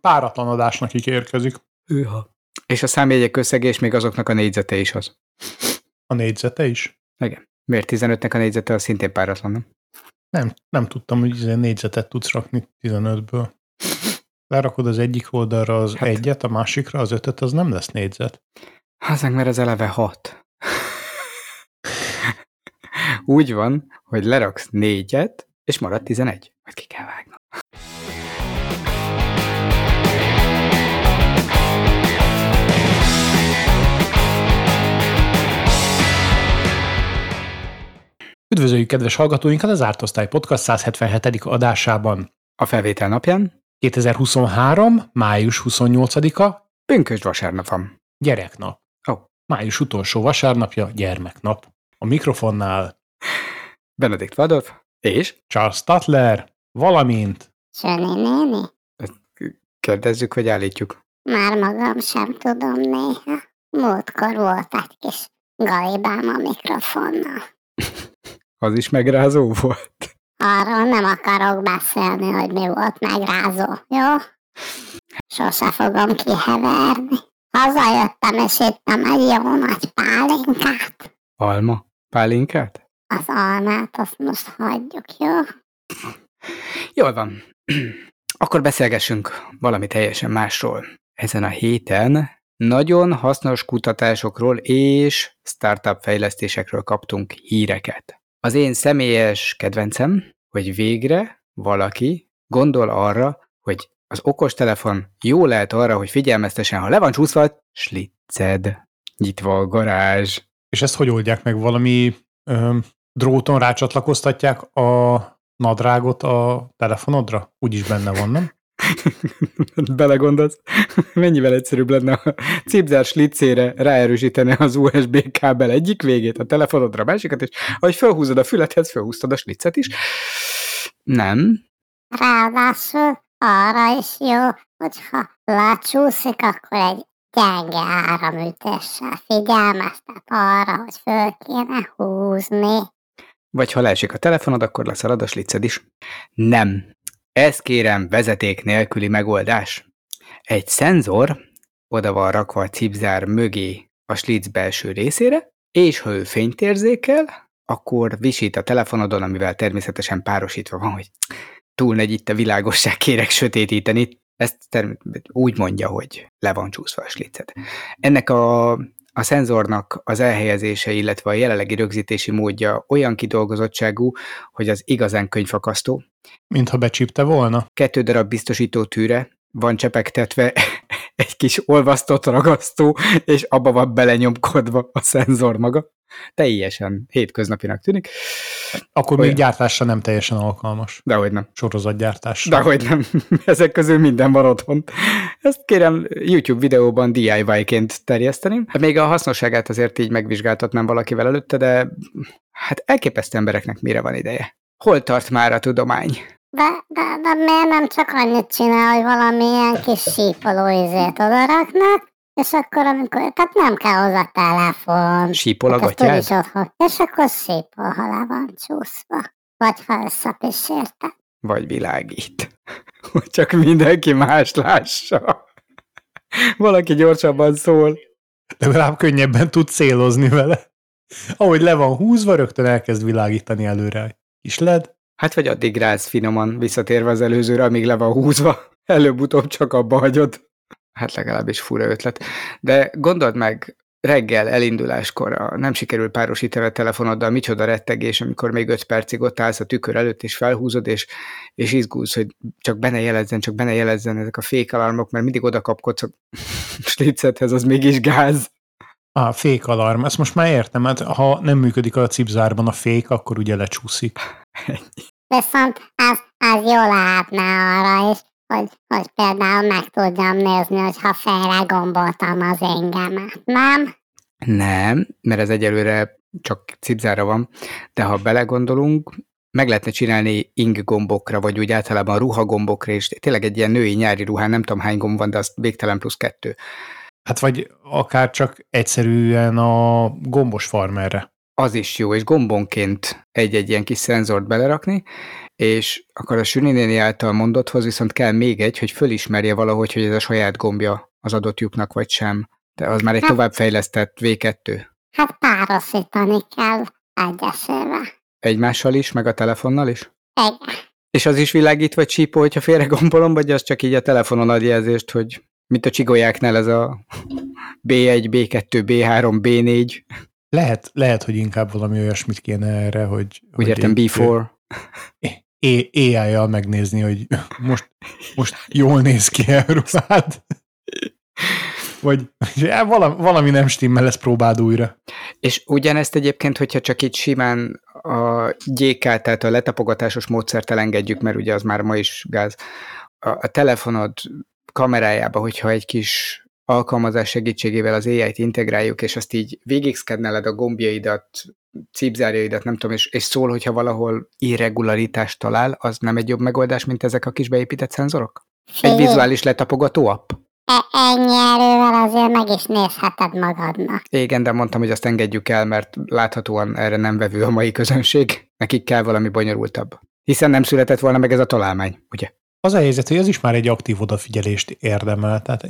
Páratlan adásnak ígérkezik. Hűha. És a számjegyek összege, és még azoknak a négyzete is az. A négyzete is? Igen. Miért 15-nek a négyzete, az szintén páratlan, nem? Nem tudtam, hogy ilyen négyzetet tudsz rakni 15-ből. Lerakod az egyik oldalra az egyet, a másikra az ötöt, az nem lesz négyzet. Hazánk, mert az eleve 6. Úgy van, hogy leraksz 4-et, és marad 11. Majd ki kell vágnom. Üdvözöljük kedves hallgatóinkat a Zárt Osztály Podcast 177. adásában. A felvétel napján 2023. május 28-a pünkösd vasárnap van. Gyereknap. Oh. Május utolsó vasárnapja, gyermeknap. A mikrofonnál Benedikt Vadorf és Charles Tattler, valamint Csöni néni. Kérdezzük, hogy állítjuk. Már magam sem tudom néha. Múltkor volt egy kis galibám a mikrofonnal. Az is megrázó volt. Arról nem akarok beszélni, hogy mi volt megrázó, jó? Sose fogom kiheverni. Hazajöttem, és ittem egy jó nagy pálinkát. Alma? Pálinkát? Az almát, azt most hagyjuk, jó? Jól van. Akkor beszélgessünk valami teljesen másról. Ezen a héten nagyon hasznos kutatásokról és startup fejlesztésekről kaptunk híreket. Az én személyes kedvencem, hogy végre valaki gondol arra, hogy az okostelefon jó lehet arra, hogy figyelmeztesen, ha le van csúszva, slicced, nyitva a garázs. És ezt hogy oldják meg? Valami dróton rácsatlakoztatják a nadrágot a telefonodra? Úgyis benne van, nem? Belegondolsz, mennyivel egyszerűbb lenne a cipzár sliccére ráerősíteni az USB kábel egyik végét, a telefonodra a másikat, és ahogy felhúzod a fülethez, felhúztad a sliccet is. Nem. Ráadásul arra is jó, hogyha lecsúszik, akkor egy gyenge áramütéssel figyelmeztet arra, hogy föl kéne húzni. Vagy ha leesik a telefonod, akkor leszalad a slicced is. Nem. Ez kérem vezeték nélküli megoldás. Egy szenzor oda van rakva a cipzár mögé a slic belső részére, és ha ő fényt érzékel, akkor visít a telefonodon, amivel természetesen párosítva van, hogy túl nagy itt a világosság, kérek sötétíteni. Ezt úgy mondja, hogy le van csúszva a slicet. Ennek a szenzornak az elhelyezése, illetve a jelenlegi rögzítési módja olyan kidolgozottságú, hogy az igazán könyvfakasztó. Mintha becsípte volna. 2 darab biztosító tűre van csepegtetve egy kis olvasztott ragasztó, és abba van belenyomkodva a szenzor maga. Teljesen hétköznapinak tűnik. Akkor olyan. Még gyártásra nem teljesen alkalmas. Dehogy nem. Sorozatgyártásra. Dehogy nem. Ezek közül minden van otthon. Ezt kérem YouTube videóban DIY-ként terjeszteném. Még a hasznosságát azért így megvizsgáltatnám valakivel előtte, de hát elképesztő embereknek mire van ideje. Hol tart már a tudomány? De miért nem csak annyit csinál, hogy valamilyen kis sípoló izét odaraknak, és akkor amikor, tehát nem kell hozzá telefon. Sípol a gatyád? És akkor sípol, ha le van csúszva. Vagy ha összepisérte. Vagy világít. Hogy csak mindenki más lássa. Valaki gyorsabban szól. De rám könnyebben tud célozni vele. Ahogy le van húzva, rögtön elkezd világítani előre. Kis led. Hát vagy addig rász finoman, visszatérve az előzőre, amíg le van húzva. Előbb-utóbb csak abba hagyod. Hát legalábbis fura ötlet. De gondold meg, reggel elinduláskor nem sikerül párosítani a telefonoddal, micsoda rettegés, amikor még 5 percig ott állsz a tükör előtt, és felhúzod, és izgulsz, hogy csak benne jelezzen ezek a fékalarmok, mert mindig odakapkodsz a slicethez, az mégis gáz. A fékalarm, ezt most már értem, hát ha nem működik a cipzárban a fék, akkor ugye lecsúszik. Viszont az jól állna arra is, hogy például meg tudjam nézni, hogyha fejre gomboltam az engemet, nem? Nem, mert ez egyelőre csak cipzára van, de ha belegondolunk, meg lehetne csinálni ing gombokra, vagy úgy általában ruhagombokra, és tényleg egy ilyen női nyári ruhán, nem tudom hány gomb van, de az végtelen +2. Hát vagy akár csak egyszerűen a gombos farmerre. Az is jó, és gombonként egy-egy ilyen kis szenzort belerakni, És akkor a Sünini által mondotthoz viszont kell még egy, hogy fölismerje valahogy, hogy ez a saját gombja az adott lyuknak vagy sem. De az már egy továbbfejlesztett V2. Hát párosítani kell egyesével. Egymással is, meg a telefonnal is? Igen. És az is világít vagy csípó, hogyha félre gombolom, vagy az csak így a telefonon ad jelzést, hogy mint a csigolyáknál ez a B1, B2, B3, B4. Lehet, hogy inkább valami olyasmit kéne erre, hogy... Úgy értem, B4. AI-jal megnézni, hogy most jól néz ki Európád. Vagy valami nem stimmel, ezt próbáld újra. És ugyanezt egyébként, hogyha csak így simán a gyékát, tehát a letapogatásos módszert elengedjük, mert ugye az már ma is gáz, a telefonod kamerájába, hogyha egy kis alkalmazás segítségével az AI-t integráljuk, és azt így végigszkedneled a gombjaidat, cípzárjaidat, nem tudom, és szól, hogyha valahol irregularitást talál, az nem egy jobb megoldás, mint ezek a kis beépített szenzorok? Egy vizuális letapogató app? Ennyi erővel azért meg is nézheted magadnak. Igen, de mondtam, hogy azt engedjük el, mert láthatóan erre nem vevő a mai közönség. Nekik kell valami bonyolultabb. Hiszen nem született volna meg ez a találmány, ugye? Az a helyzet, hogy az is már egy aktív odafigyelést érdemel. Tehát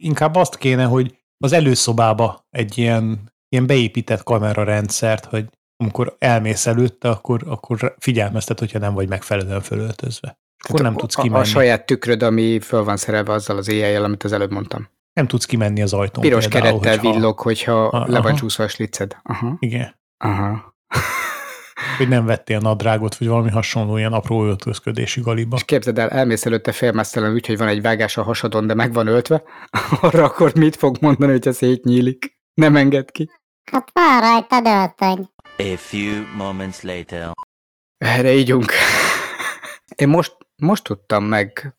inkább azt kéne, hogy az előszobába egy ilyen beépített kamerarendszert, hogy amikor elmész előtte, akkor figyelmeztet, hogyha nem vagy megfelelően fölöltözve. Akkor nem tudsz kimenni. A saját tükröd, ami föl van szerelve azzal az AI-jel, amit az előbb mondtam. Nem tudsz kimenni az ajtón. Piros például, kerettel hogyha villog, hogyha le van csúszva a sliced. Aha. Igen. Aha. Hogy nem vettél nadrágot, vagy valami hasonló ilyen apró öltözködési galiba. És képzeld el, elmész előtte félmeztelen úgy, hogy van egy vágás a hasadon, de meg van öltve, arra akkor mit fog mondani, hogyha szétnyílik? Nem enged ki. Hát van rajtad öltöny. A few moments later. Erre ígyunk. Én most tudtam meg,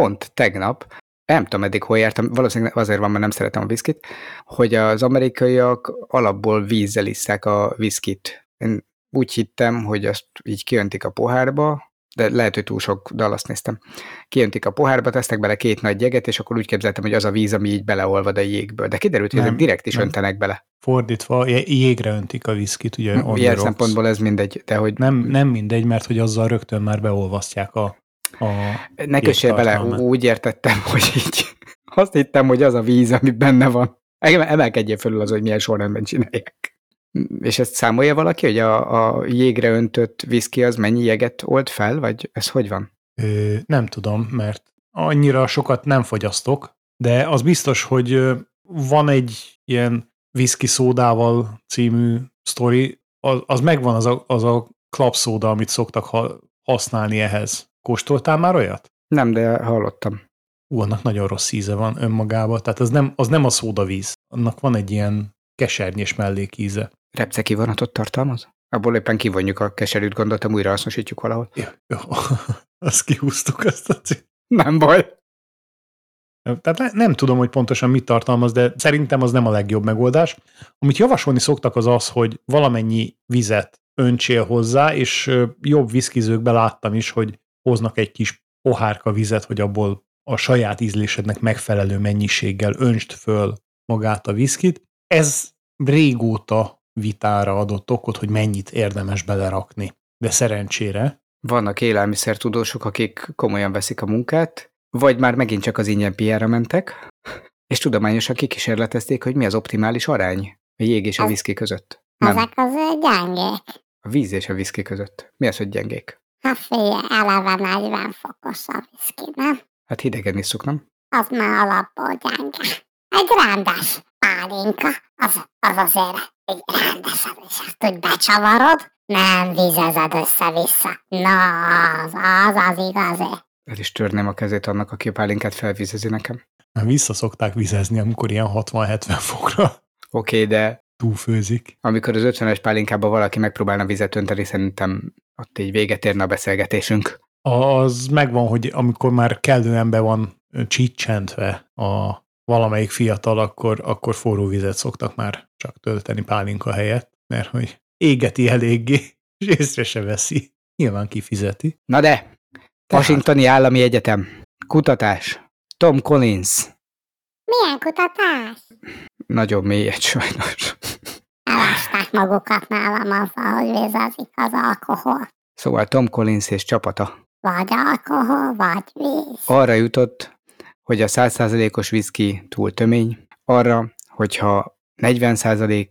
pont tegnap, nem tudom eddig hol jártam, valószínűleg azért van, mert nem szeretem a viszkit, hogy az amerikaiak alapból vízzel isszák a viszkit. Én úgy hittem, hogy azt így kiöntik a pohárba, de lehet, hogy túl sok dal, azt néztem. Kiöntik a pohárba, tesznek bele 2 nagy jeget, és akkor úgy képzeltem, hogy az a víz, ami így beleolvad a jégből. De kiderült, hogy ezek direkt is öntenek bele. Fordítva, jégre öntik a viszkit, ugye? Ilyen szempontból ez mindegy, de hogy... Nem mindegy, mert hogy azzal rögtön már beolvasztják a ne kössél bele, úgy értettem, hogy így. Azt hittem, hogy az a víz, ami benne van. Emelkedjél fölül az, hogy milyen sorrendben csinálják. És ezt számolja valaki, hogy a jégre öntött viszki az mennyi jeget old fel, vagy ez hogy van? Nem tudom, mert annyira sokat nem fogyasztok, de az biztos, hogy van egy ilyen viszki szódával című sztori, az megvan az a klapszóda, amit szoktak használni ehhez. Kóstoltál már olyat? Nem, de hallottam. Annak nagyon rossz íze van önmagában, tehát az nem a szódavíz. Annak van egy ilyen kesernyés mellékíze. Repce kivonatot tartalmaz? Abból éppen kivonjuk a keserűt, gondoltam, újra hasznosítjuk valahol. Jó, azt kihúztuk, azt a cím. Nem baj. Tehát nem tudom, hogy pontosan mit tartalmaz, de szerintem az nem a legjobb megoldás. Amit javasolni szoktak az, hogy valamennyi vizet öntsél hozzá, és jobb viszkizőkben láttam is, hogy hoznak egy kis pohárka vizet, hogy abból a saját ízlésednek megfelelő mennyiséggel öntsd föl magát a viszkit. Ez régóta vitára adott okot, hogy mennyit érdemes belerakni. De szerencsére... Vannak élelmiszertudósok, akik komolyan veszik a munkát, vagy már megint csak az ingyen PR-ra mentek, és tudományosan kikísérletezték, hogy mi az optimális arány a jég és a viszki között. Nem. Ezek az gyengék. A víz és a viszki között. Mi az, hogy gyengék? Hát figyelj, eleve 40 fokos a viszki, nem? Hát hidegen isszuk, nem? Az már alapból gyenge. Egy rendes pálinka, az azért egy rendesen is, azt úgy becsavarod, nem vizezed össze-vissza. Na, az igazi. El is törném a kezét annak, aki a pálinkát felvizezi nekem. Már vissza szokták vizezni, amikor ilyen 60-70 fokra. Oké, de... túlfőzik. Amikor az 50-es pálinkába valaki megpróbálna vizet önteni, szerintem ott így véget érne a beszélgetésünk. Az megvan, hogy amikor már kellően be van csícsentve a valamelyik fiatal, akkor forró vizet szoktak már csak tölteni pálinka helyett, mert hogy égeti eléggé, és észre se veszi. Nyilván kifizeti. Na de, Washingtoni Állami Egyetem. Kutatás. Tom Collins. Milyen kutatás? Nagyon mélyet sajnos. Elásták magukat nálam azzal, hogy vizezik az alkohol. Szóval Tom Collins és csapata. Vagy alkohol, vagy víz. Arra jutott, hogy a 100%-os viszki túl tömény. Arra, hogyha 40%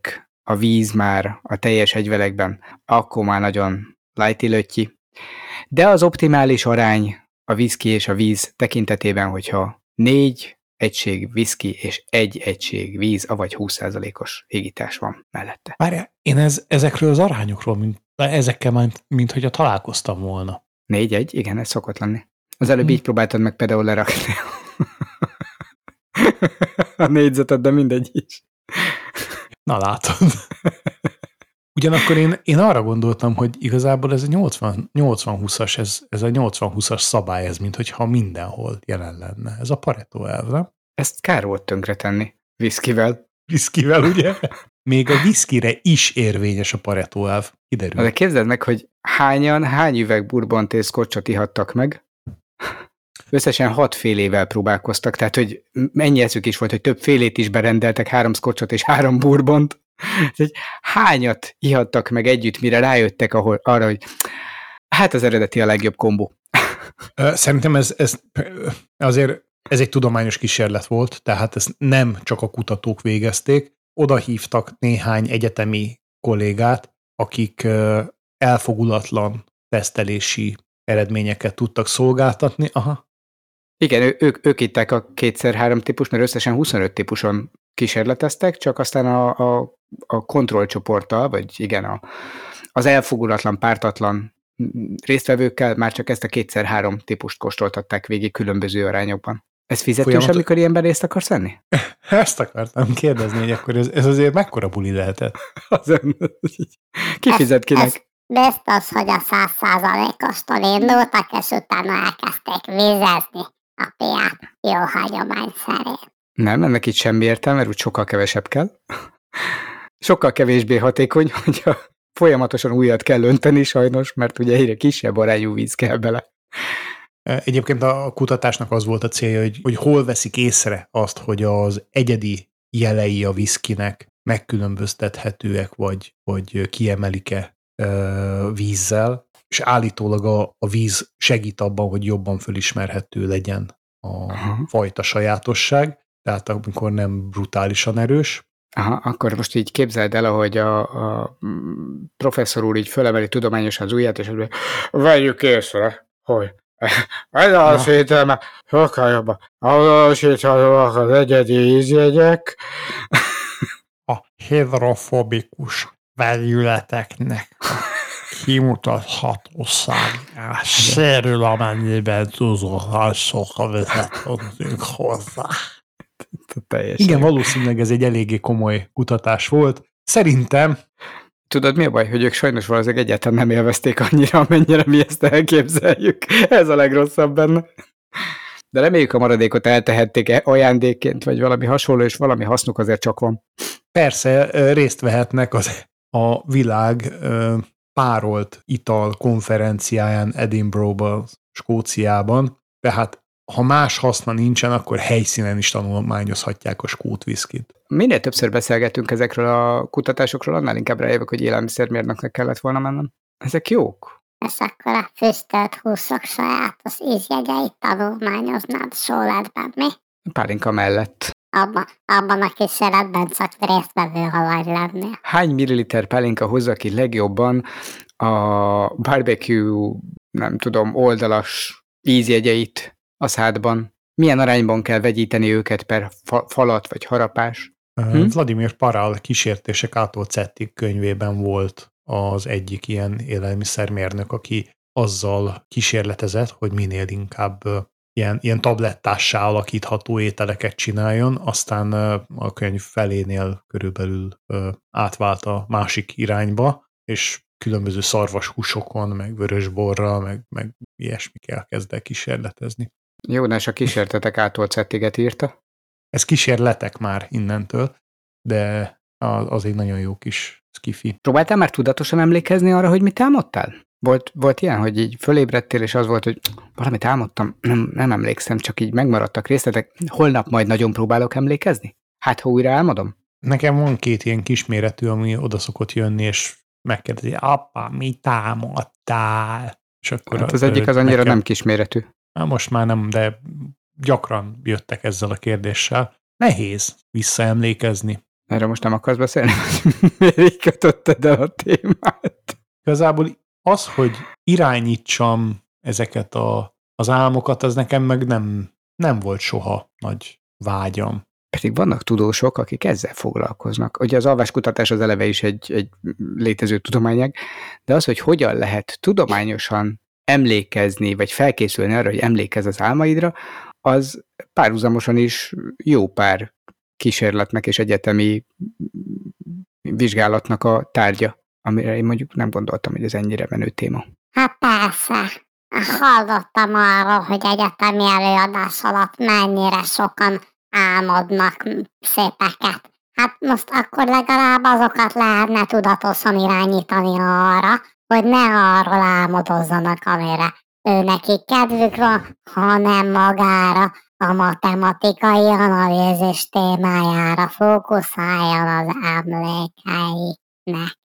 a víz már a teljes egyvelekben, akkor már nagyon light ilöttyi. De az optimális arány a viszki és a víz tekintetében, hogyha 4 egység viszki és 1 egység víz, avagy 20%-os hígítás van mellette. Várjál, én ezekről az arányokról, ezekkel már minthogyha találkoztam volna. 4-1, igen, ez szokott lenni. Az előbb így próbáltad meg például lerakni a négyzetet, de mindegy is. Na látod. Ugyanakkor én arra gondoltam, hogy igazából ez a 80-20-as, ez a 80-20-as szabály, ez minthogyha mindenhol jelen lenne. Ez a Pareto elv, nem? Ezt kár volt tönkretenni. Viszkivel. Viszkivel, ugye? Még a viszkire is érvényes a Pareto elv. Kiderül. De képzeld meg, hogy hány üveg bourbont és scotchot ihattak meg? Összesen 6 félével próbálkoztak, tehát hogy mennyi eszük is volt, hogy több félét is berendeltek, 3 scotchot és 3 bourbont. Hogy hányat ihattak meg együtt, mire rájöttek arra, hogy hát az eredeti a legjobb kombó. Szerintem ez azért ez egy tudományos kísérlet volt, tehát ezt nem csak a kutatók végezték, oda hívtak néhány egyetemi kollégát, akik elfogulatlan tesztelési eredményeket tudtak szolgáltatni. Aha. Igen, ők itták a 2x3 típus, mert összesen 25 típuson kísérleteztek, csak aztán a kontrollcsoporttal, vagy igen, az elfogulatlan, pártatlan résztvevőkkel már csak ezt a 2x3 típust kóstoltatták végig különböző arányokban. Ez fizetős, amikor ilyenben részt akarsz venni? Ezt akartam kérdezni, hogy akkor ez azért mekkora buli lehetett? Ki fizet kinek? Ez biztos, hogy a 100%-ostól indultak, és utána elkezdték vizezni a piát jó hagyomány szerint. Nem, ennek itt semmi értelme, mert úgy sokkal kevesebb kell. Sokkal kevésbé hatékony, hogy folyamatosan újat kell önteni sajnos, mert ugye egyre kisebb arányú víz kell bele. Egyébként a kutatásnak az volt a célja, hogy hol veszik észre azt, hogy az egyedi jelei a viszkinek megkülönböztethetőek, vagy kiemelik-e vízzel, és állítólag a víz segít abban, hogy jobban fölismerhető legyen a fajta sajátosság, tehát amikor nem brutálisan erős. Aha, akkor most így képzeld el, ahogy a professzor úr így fölemeli tudományosan az ujját, és azt mondja, vegyük észre, hogy ez a szételme sokkal jobban azonosíthatóak az egyedi ízjegyek. A hidrofobikus vegyületeknek kimutatható számát sérül, amennyiben tuzolhassok, vezethetünk hozzá. Igen, valószínűleg ez egy eléggé komoly kutatás volt. Szerintem... Tudod, mi a baj? Hogy ők sajnos valószínűleg egyáltalán nem élvezték annyira, amennyire mi ezt elképzeljük. Ez a legrosszabb benne. De reméljük, a maradékot eltehették ajándékként, vagy valami hasonló, és valami hasznuk azért csak van. Persze, részt vehetnek a világ párolt ital konferenciáján Edinburgh-ban, Skóciában, tehát ha más haszna nincsen, akkor helyszínen is tanulmányozhatják a skót viszkit. Minél többször beszélgetünk ezekről a kutatásokról, annál inkább rájövök, hogy élelmiszermérnöknek kellett volna mennem. Ezek jók. És akkor a füstölt húszok sajátos ízjegyeit tanulmányoznád sóletben, mi? Pálinka mellett. Abban a kísérletben csak résztvevő halaj lenni. Hány milliliter pálinka hozza ki legjobban a barbecue, nem tudom, oldalas ízjegyeit? Az hátban. Milyen arányban kell vegyíteni őket per falat vagy harapás? Vlagyimir Parál Kísértések ától Cettig könyvében volt az egyik ilyen élelmiszermérnök, aki azzal kísérletezett, hogy minél inkább ilyen tablettássá alakítható ételeket csináljon, aztán a könyv felénél körülbelül átvált a másik irányba, és különböző szarvashúsokon, meg vörösborral, meg ilyesmikkel kezd el kísérletezni. Jónás a Kísértetek ától Cettiget írta. Ez kísérletek már innentől, de az egy nagyon jó kis skifi. Próbáltál már tudatosan emlékezni arra, hogy mit álmodtál? Volt ilyen, hogy így fölébredtél, és az volt, hogy valamit álmodtam, nem emlékszem, csak így megmaradtak részletek. Holnap majd nagyon próbálok emlékezni? Hát, ha újra álmodom? Nekem van 2 ilyen kisméretű, ami oda szokott jönni, és megkérdezi, apa, mi támadtál? És akkor hát az egyik az annyira nem kisméretű. Na, most már nem, de gyakran jöttek ezzel a kérdéssel. Nehéz visszaemlékezni. Erről most nem akarsz beszélni? Miért kötötted el a témát? Igazából az, hogy irányítsam ezeket az álmokat, az nekem meg nem volt soha nagy vágyam. Pedig vannak tudósok, akik ezzel foglalkoznak. Ugye az alváskutatás az eleve is egy létező tudományág, de az, hogy hogyan lehet tudományosan emlékezni, vagy felkészülni arra, hogy emlékezz az álmaidra, az párhuzamosan is jó pár kísérletnek és egyetemi vizsgálatnak a tárgya, amire én mondjuk nem gondoltam, hogy ez ennyire menő téma. Hát persze. Hallottam arról, hogy egyetemi előadás alatt mennyire sokan álmodnak szépeket. Hát most akkor legalább azokat lehetne tudatosan irányítani arra, hogy ne arról álmodozzanak, amire ő neki kedvük van, hanem magára, a matematikai analízis témájára fókuszáljon az emlékeinek.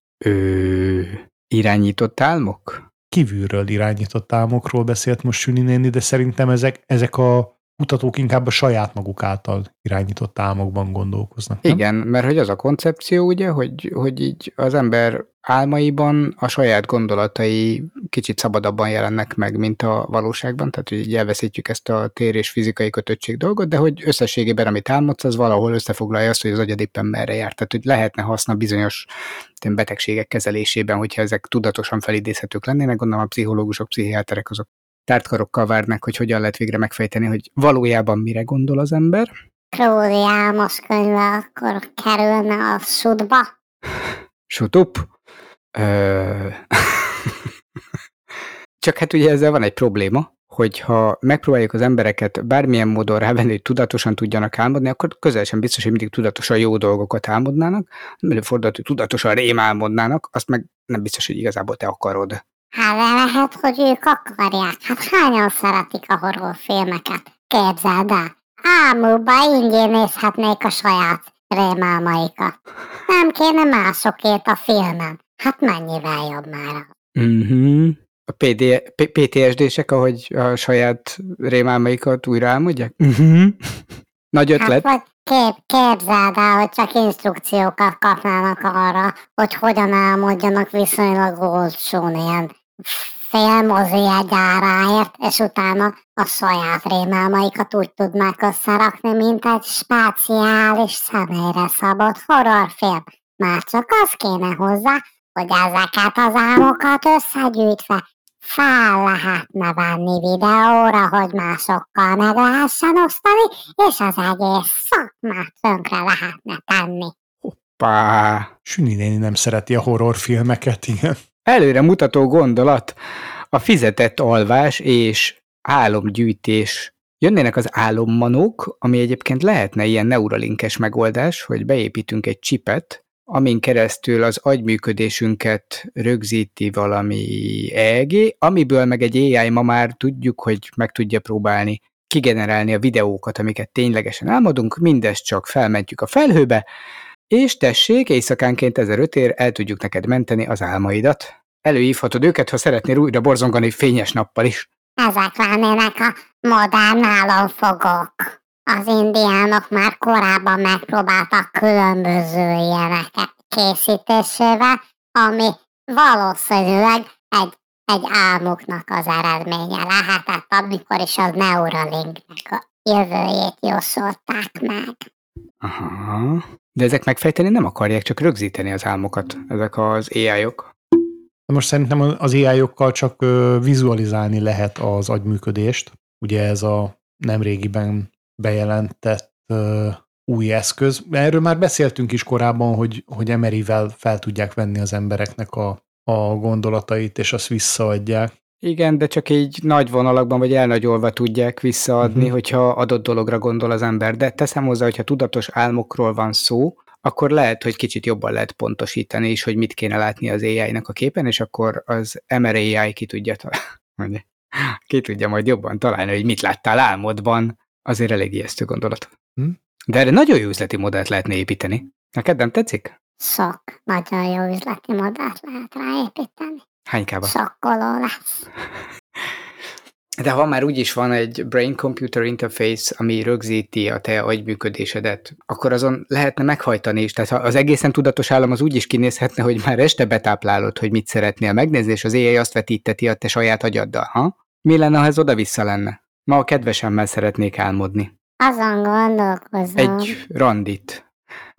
Irányított álmok? Kívülről irányított álmokról beszélt most Süni néni, de szerintem ezek a kutatók inkább a saját maguk által irányított álmokban gondolkoznak. Nem? Igen, mert hogy az a koncepció, ugye, hogy így az ember álmaiban a saját gondolatai kicsit szabadabban jelennek meg, mint a valóságban, tehát hogy így elveszítjük ezt a tér és fizikai kötöttség dolgot, de hogy összességében, amit álmodsz, az valahol összefoglalja azt, hogy az agyad éppen merre jár. Tehát hogy lehetne haszna bizonyos betegségek kezelésében, hogyha ezek tudatosan felidézhetők lennének, gondolom a pszichológusok, pszichiáterek azok tártkarokkal várnak, hogy hogyan lehet végre megfejteni, hogy valójában mire gondol az ember. Kródi Álmos könyve akkor kerülne a sudba. Sutup? Csak hát ugye ezzel van egy probléma, hogyha megpróbáljuk az embereket bármilyen módon rávenni, hogy tudatosan tudjanak álmodni, akkor közel sem biztos, hogy mindig tudatosan jó dolgokat álmodnának, előfordulhat, hogy tudatosan rém álmodnának, azt meg nem biztos, hogy igazából te akarod. Hát lehet, hogy ők akarják. Hát hányan szeretik a horrorfilmeket? Képzeld el. Álmukba ingyen nézhetnék a saját rémálmaikat. Nem kéne másokét a filmen. Hát mennyivel jobb már. A PTSD-sek, ahogy a saját rémálmaikat újra álmodják? Nagy ötlet. Hát, képzeld el, hogy csak instrukciókat kapnának arra, hogy hogyan álmodjanak viszonylag olcsón ilyen félmozi egy áráért, és utána a saját rémálmaikat úgy tudnák összerakni, mint egy speciális személyre szabott horrorfilm. Már csak az kéne hozzá, hogy ezeket az álmokat összegyűjtve fel lehetne venni videóra, hogy másokkal meg lehessen osztani, és az egész szakmát tönkre lehetne tenni. Hoppá! Süni néni nem szereti a horrorfilmeket, igen. Előre mutató gondolat. A fizetett alvás és álomgyűjtés. Jönnének az álommanók, ami egyébként lehetne ilyen neuralinkes megoldás, hogy beépítünk egy csipet, amin keresztül az agyműködésünket rögzíti valami EEG, amiből meg egy AI ma már tudjuk, hogy meg tudja próbálni kigenerálni a videókat, amiket ténylegesen álmodunk, mindezt csak felmentjük a felhőbe, és tessék, éjszakánként 1500 ér el tudjuk neked menteni az álmaidat. Előhívhatod őket, ha szeretnél újra borzongani fényes nappal is. Ezek lennének a modern álomfogók. Az indiánok már korábban megpróbáltak különböző ilyeneket készítésével, ami valószínűleg egy álmuknak az eredménye lehetett, amikor is az Neuralinknek a jövőjét jósolták meg. Aha. De ezek megfejteni nem akarják, csak rögzíteni az álmokat, ezek az AI-ok. Most szerintem az AI-okkal csak vizualizálni lehet az agyműködést. Ugye ez a nemrégiben bejelentett új eszköz. Erről már beszéltünk is korábban, hogy MRI-vel fel tudják venni az embereknek a gondolatait, és azt visszaadják. Igen, de csak így nagy vonalakban, vagy elnagyolva tudják visszaadni, hogyha adott dologra gondol az ember. De teszem hozzá, hogyha tudatos álmokról van szó, akkor lehet, hogy kicsit jobban lehet pontosítani is, hogy mit kéne látni az AI-nak a képen, és akkor az MRI ki tudja majd jobban találni, hogy mit láttál álmodban. Azért elég ijesztő gondolat. De erre nagyon jó üzleti modellt lehetne építeni. Neked nem tetszik? sok nagyon jó üzleti modellt lehet ráépíteni. Hánykába? Sokkoló lesz. De ha már úgyis van egy brain-computer interface, ami rögzíti a te agyműködésedet, akkor azon lehetne meghajtani is. Tehát az egészen tudatos állam az úgy is kinézhetne, hogy már este betáplálod, hogy mit szeretnél megnézni, és az AI azt vetíteti a te saját agyaddal. Ha? Mi lenne, ha ez oda-vissza lenne? Ma a kedvesemmel szeretnék álmodni. Azon gondolkozom. Egy randit.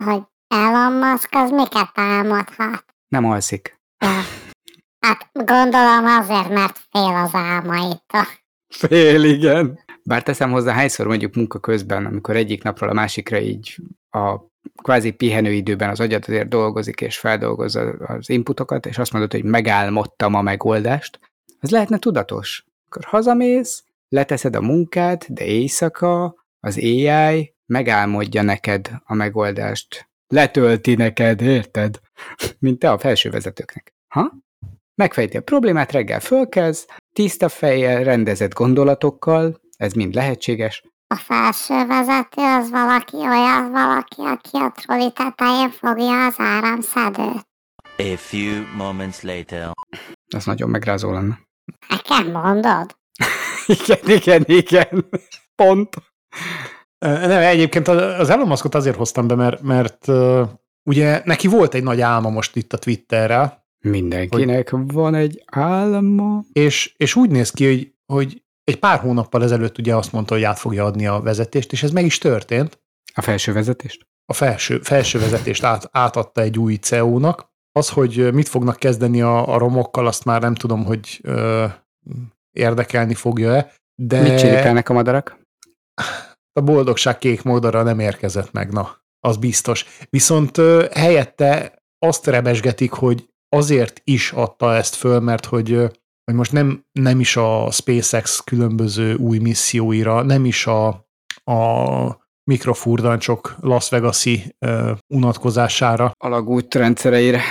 Hogy Elon Musk az miket álmodhat? Nem alszik. Ja. Hát gondolom azért, mert fél az álmaitól. Fél, igen. Bár teszem hozzá, hányszor mondjuk munka közben, amikor egyik napról a másikra így a kvázi pihenőidőben az agyat azért dolgozik és feldolgozza az inputokat, és azt mondod, hogy megálmodtam a megoldást, az lehetne tudatos. Akkor hazamész, leteszed a munkát, de éjszaka az AI megálmodja neked a megoldást. Letölti neked, érted? Mint te a felsővezetőknek. Ha? Megfejti a problémát, reggel fölkelsz, tiszta fejjel, rendezett gondolatokkal, ez mind lehetséges. A felsővezető az valaki olyan valaki, aki a troli tetején fogja az áramszedőt. A few moments later. Ez nagyon megrázó lenne. Nekem mondod? Igen. Pont. Nem, egyébként az Elon Muskot azért hoztam be, mert ugye neki volt egy nagy álma most itt a Twitterrel. Mindenkinek van egy álma. És úgy néz ki, hogy egy pár hónappal ezelőtt ugye azt mondta, hogy át fogja adni a vezetést, és ez meg is történt. A felső vezetést? A felső vezetést átadta egy új CEO-nak. Az, hogy mit fognak kezdeni a romokkal, azt már nem tudom, hogy érdekelni fogja-e. De mit csiripelnek a madarak? A boldogság kék modara nem érkezett meg, na, az biztos. Viszont helyette azt rebesgetik, hogy azért is adta ezt föl, mert hogy most nem is a SpaceX különböző új misszióira, nem is a mikrofurdancsok Las Vegas-i unatkozására. Alagút rendszereire.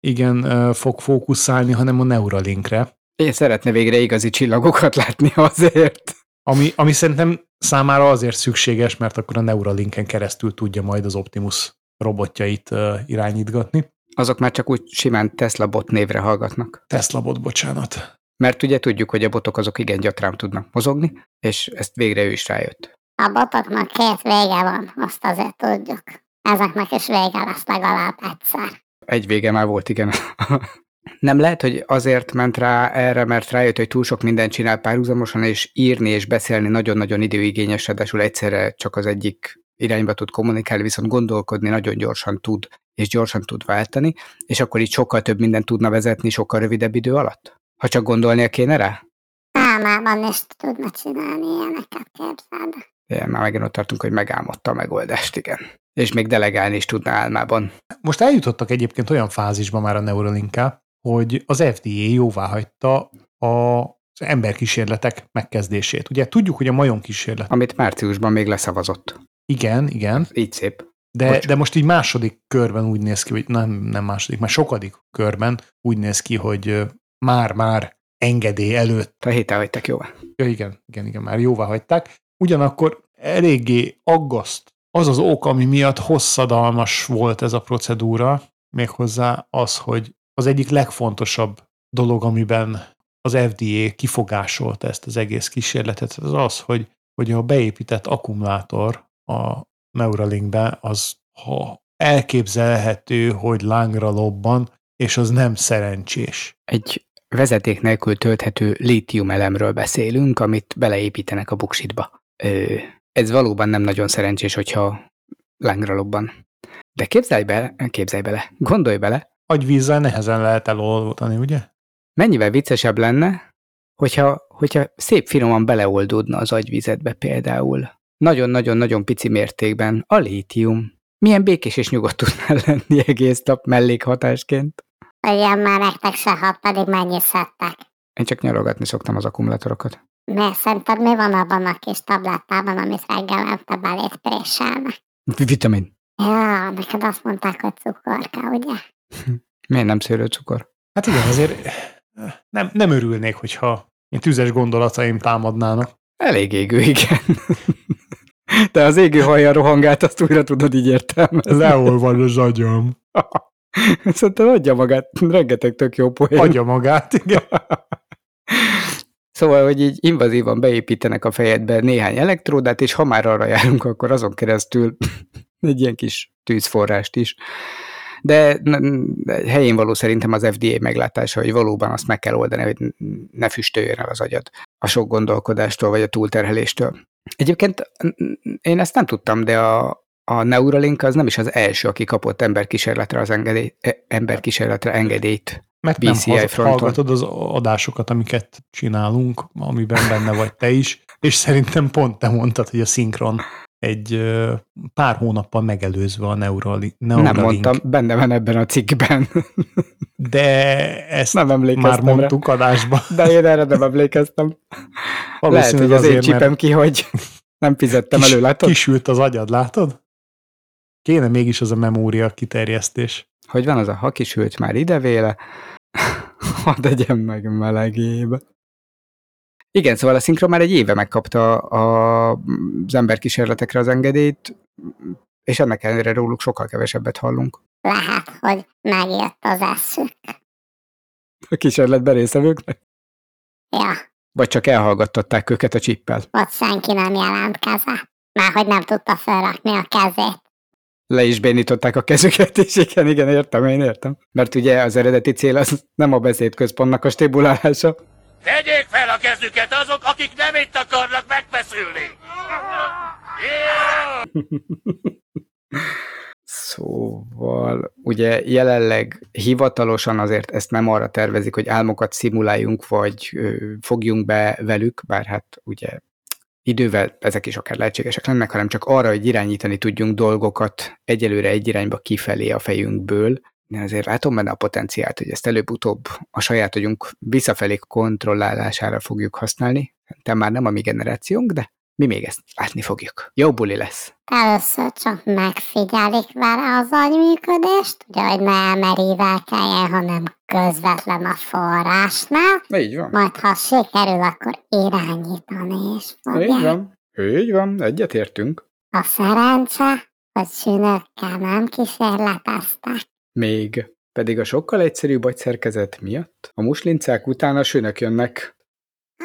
Igen, fog fókuszálni, hanem a Neuralinkre. Én szeretne végre igazi csillagokat látni azért. Ami szerintem számára azért szükséges, mert akkor a Neuralinken keresztül tudja majd az Optimus robotjait irányítgatni. Azok már csak úgy simán Tesla bot névre hallgatnak. Tesla bot, bocsánat. Mert ugye tudjuk, hogy a botok azok igen gyakran tudnak mozogni, és ezt végre ő is rájött. A botoknak két vége van, azt azért tudjuk. Ezeknek is vége lesz legalább egyszer. Egy vége már volt, igen. Nem lehet, hogy azért ment rá erre, mert rájött, hogy túl sok mindent csinál párhuzamosan, és írni és beszélni nagyon-nagyon időigényes, ráadásul egyszerre csak az egyik irányba tud kommunikálni, viszont gondolkodni nagyon gyorsan tud, és gyorsan tud váltani, és akkor így sokkal több mindent tudna vezetni sokkal rövidebb idő alatt? Ha csak gondolnia kéne rá? Álmában is tudna csinálni ilyeneket, képzeld. Igen, már megint ott tartunk, hogy megálmodta a megoldást, igen. És még delegálni is tudna álmában. Most eljutottak egyébként olyan fázisba már a Neuralinkkel, hogy az FDA jóvá hagyta az emberkísérletek megkezdését. Ugye tudjuk, hogy a majonkísérlet... Amit márciusban még leszavazott. Igen. Így szép. De most így második körben úgy néz ki, hogy nem második, már sokadik körben úgy néz ki, hogy már engedély előtt. Te héttel hagyták jóvá. Ja, igen, már jóvá hagyták. Ugyanakkor eléggé aggaszt az az ok, ami miatt hosszadalmas volt ez a procedúra, méghozzá az, hogy az egyik legfontosabb dolog, amiben az FDA kifogásolta ezt az egész kísérletet, az az, hogy a beépített akkumulátor a Neuralinkbe, az ha elképzelhető, hogy lángra lobban, és az nem szerencsés. Egy vezeték nélkül tölthető lítium elemről beszélünk, amit beleépítenek a buksitba. Ez valóban nem nagyon szerencsés, hogyha lángra lobban. De képzelj bele, gondolj bele. Agyvízzel nehezen lehet eloltani, ugye? Mennyivel viccesebb lenne, hogyha szép finoman beleoldódna az agyvízedbe például. Nagyon-nagyon-nagyon pici mértékben a lítium. Milyen békés és nyugodt tudnál lenni egész nap mellékhatásként? Olyan már nektek se hat, pedig mennyit szedtek. Én csak nyalogatni szoktam az akkumulátorokat. Mert szerinted mi van abban a kis tablettában, amit reggelente belét préselnek? Vitamin. Ja, neked azt mondták, hogy cukorka, ugye? Miért nem szőlőcukor? Hát igen, azért nem örülnék, hogyha tüzes gondolataim támadnának. Elég égő, igen. Te az égő hajjal rohangált, azt újra tudod így értelmezni. Lehol van az agyam. Szerintem adja magát, rengeteg tök jó poén. Adja magát, igen. Szóval, hogy így invazívan beépítenek a fejedbe néhány elektródát, és ha már arra járunk, akkor azon keresztül egy ilyen kis tűzforrást is. De helyén való szerintem az FDA meglátása, hogy valóban azt meg kell oldani, hogy ne füstöljön el az agyad a sok gondolkodástól, vagy a túlterheléstől. Egyébként én ezt nem tudtam, de a Neuralink az nem is az első, aki kapott emberkísérletre engedélyt. Mert BCI nem hallgatod az adásokat, amiket csinálunk, amiben benne vagy te is, és szerintem pont te mondtad, hogy a szinkron egy pár hónappal megelőzve a Neuralink. Nem mondtam, benne van ebben a cikkben. De ezt nem már mondtuk adásban. De én erre nem emlékeztem. Lehet, hogy az én csipem ki, hogy nem fizettem elő, látod? Kisült az agyad, látod? Kéne mégis az a memória kiterjesztés. Hogy van az a hakisült már idevéle, hadd egyem meg melegébe. Igen, szóval a szinkron már egy éve megkapta az emberkísérletekre az engedélyt, és ennek ellenére róluk sokkal kevesebbet hallunk. Lehet, hogy megjött az eszük. A kísérletben részevőknek? Ja. Vagy csak elhallgattatták őket a csippel. Ott senki nem jelentkezett, már hogy nem tudta felrakni a kezét. Le is bénították a kezüket, és igen, értem. Mert ugye az eredeti cél az nem a beszédközpontnak a stimulálása. Tegyék fel a kezüket azok, akik nem itt akarnak megfeszülni! Szóval, ugye jelenleg hivatalosan azért ezt nem arra tervezik, hogy álmokat szimuláljunk, vagy fogjunk be velük, bár hát ugye idővel ezek is akár lehetségesek lennek, hanem csak arra, hogy irányítani tudjunk dolgokat egyelőre egy irányba kifelé a fejünkből. Én azért látom benne a potenciált, hogy ezt előbb-utóbb a saját agyunk visszafelé kontrollálására fogjuk használni. Te már nem a mi generációnk, de mi még ezt látni fogjuk. Jó buli lesz. Először csak megfigyelik vele az agyműködést, ugye, hogy ne elmerítkeljen, hanem közvetlen a forrásnál. Így van. Majd ha sikerül, akkor irányítani is fogják. Így van, egyetértünk. A szerencse, hogy sünökkel nem kísérleteztek. Még. Pedig a sokkal egyszerűbb agyszerkezet miatt a muslincák után a sünök jönnek.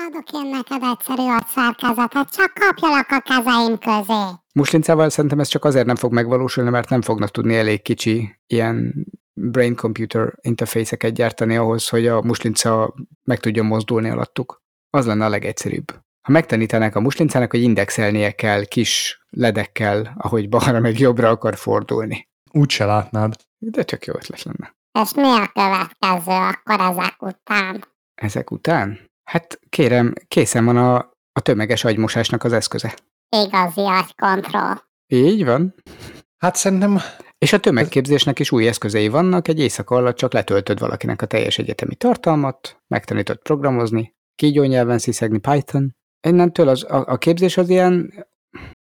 Adok én neked egyszerű agyszerkezetet, csak kapjalak a kezeim közé. Muslincával szerintem ez csak azért nem fog megvalósulni, mert nem fognak tudni elég kicsi ilyen brain-computer interfészeket gyártani ahhoz, hogy a muslinca meg tudjon mozdulni alattuk. Az lenne a legegyszerűbb. Ha megtanítanák a muslincának, hogy indexelnie kell kis ledekkel, ahogy balra meg jobbra akar fordulni. Úgy se látnád. De tök jó ötlet lenne. És mi a következő akkor ezek után? Ezek után? Hát kérem, készen van a tömeges agymosásnak az eszköze. Igazi agykontroll. Így van. Hát szerintem... És a tömegképzésnek is új eszközei vannak, egy éjszaka alatt csak letöltöd valakinek a teljes egyetemi tartalmat, megtanítod programozni, kígyónyelven sziszegni Python. Innentől a képzés az ilyen...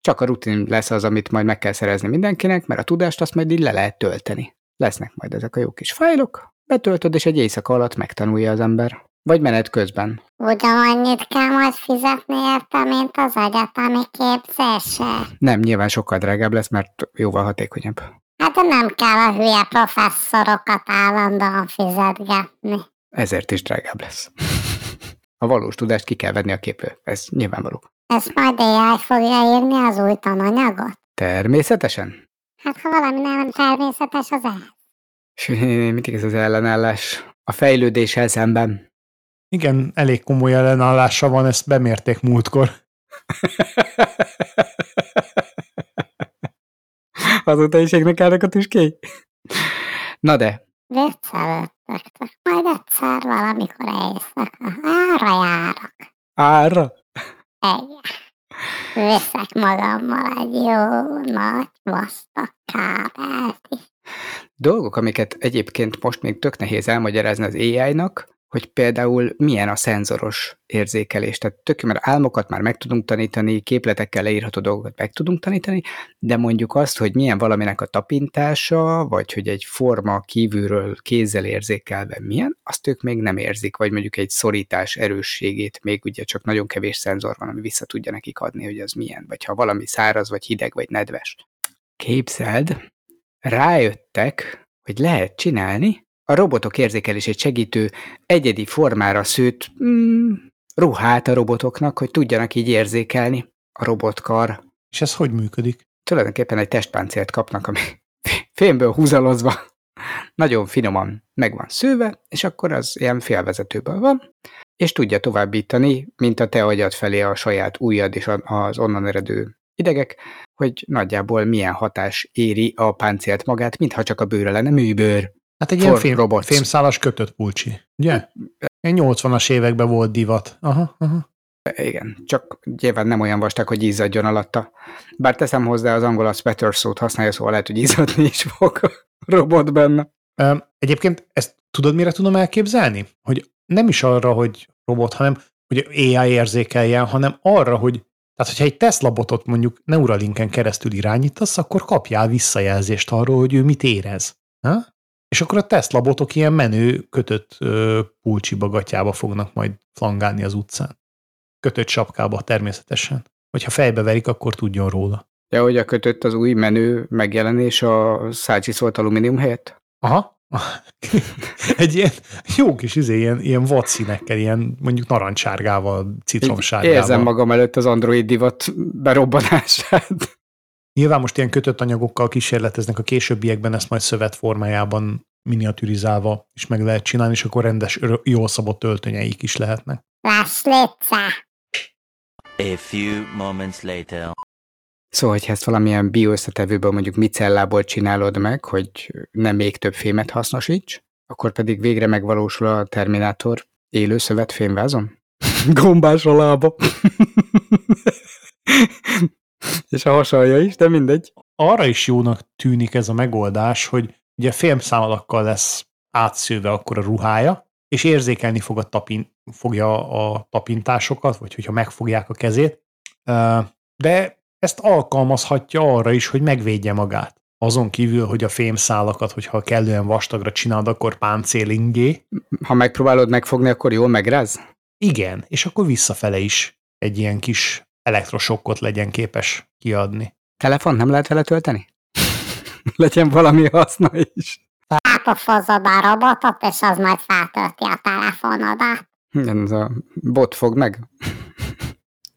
Csak a rutin lesz az, amit majd meg kell szerezni mindenkinek, mert a tudást azt majd így le lehet tölteni. Lesznek majd ezek a jó kis fájlok, betöltöd, és egy éjszaka alatt megtanulja az ember. Vagy menet közben. Ugyanannyit kell majd fizetni érte, mint az egyetemi képzésre. Nem, nyilván sokkal drágább lesz, mert jóval hatékonyabb. Hát de nem kell a hülye professzorokat állandóan fizetgetni. Ezért is drágább lesz. A valós tudást ki kell venni a képből. Ez nyilvánvaló. Ezt majd AI fogja írni az új tananyagot? Természetesen. Hát ha valami nem természetes, az el. És mit igaz az ellenállás? A fejlődéssel szemben. Igen, elég komoly ellenállása van, ezt bemérték múltkor. Azóta is égnek állnak a tüskéj. Na de. Viccelődtöktök, majd egyszer valamikor éjszaka. Ára járok. Ára? Viszek magammal egy jó nagy vastag kábelt is. Dolgok, amiket egyébként most még tök nehéz elmagyarázni az AI-nak, hogy például milyen a szenzoros érzékelés. Tehát tök jó, mert álmokat már meg tudunk tanítani, képletekkel leírható dolgokat meg tudunk tanítani, de mondjuk azt, hogy milyen valaminek a tapintása, vagy hogy egy forma kívülről kézzel érzékelve milyen, azt ők még nem érzik, vagy mondjuk egy szorítás erősségét még ugye csak nagyon kevés szenzor van, ami vissza tudja nekik adni, hogy az milyen, vagy ha valami száraz, vagy hideg, vagy nedves. Képzeld, rájöttek, hogy lehet csinálni a robotok érzékelését segítő egyedi formára szőtt ruhát a robotoknak, hogy tudjanak így érzékelni a robotkar. És ez hogy működik? Tulajdonképpen egy testpáncélt kapnak, ami fémből húzalozva nagyon finoman meg van szőve, és akkor az ilyen félvezetőből van, és tudja továbbítani, mint a te agyad felé a saját ujjad és az onnan eredő idegek, hogy nagyjából milyen hatás éri a páncélt magát, mintha csak a bőre lenne műbőr. Hát egy ilyen fémszálas kötött pulcsi, ugye? Ilyen 80-as években volt divat. Aha. Igen, csak nyilván nem olyan vastag, hogy izzadjon alatta. Bár teszem hozzá, az angol a sweater szót használja, szóval lehet, hogy izzadni is fog a robot benne. Egyébként ezt tudod, mire tudom elképzelni? Hogy nem is arra, hogy robot, hanem hogy AI érzékeljen, hanem arra, hogy tehát, hogyha egy Tesla botot mondjuk Neuralinken keresztül irányítasz, akkor kapjál visszajelzést arról, hogy ő mit érez. Ha? És akkor a Tesla botok ilyen menő kötött pulcsi gatyába fognak majd flangálni az utcán. Kötött sapkába természetesen. Hogyha fejbe verik, akkor tudjon róla. Ja, hogy a kötött az új menő megjelenés a szácsiszolt alumínium helyett? Aha. Egy ilyen jó kis ilyen vadszínekkel, ilyen mondjuk narancssárgával, citromsárgával. Érzem magam előtt az android divat berobbanását. Nyilván most ilyen kötött anyagokkal kísérleteznek a későbbiekben, ezt majd szövet formájában miniaturizálva is meg lehet csinálni, és akkor rendes, jól szabott öltönyeik is lehetnek. A few moments later. Szóval, hogyha ezt valamilyen bioösszetevőből, mondjuk micellából csinálod meg, hogy nem még több fémet hasznosíts, akkor pedig végre megvalósul a Terminátor élő szövet fémvázon? Gombás a lába. És a hasonlja is, de mindegy. Arra is jónak tűnik ez a megoldás, hogy ugye fémszálalakkal lesz átszőve akkor a ruhája, és érzékelni fog fogja a tapintásokat, vagy hogyha megfogják a kezét, de ezt alkalmazhatja arra is, hogy megvédje magát. Azon kívül, hogy a fémszálakat, hogyha kellően vastagra csinálod, akkor páncélingé. Ha megpróbálod megfogni, akkor jól megráz? Igen, és akkor visszafele is egy ilyen kis elektrosokkot legyen képes kiadni. Telefont nem lehet vele tölteni? Legyen valami haszna is. Átofozod a robotot, és az majd feltölti a telefonodat. Igen, ez a bot fog meg.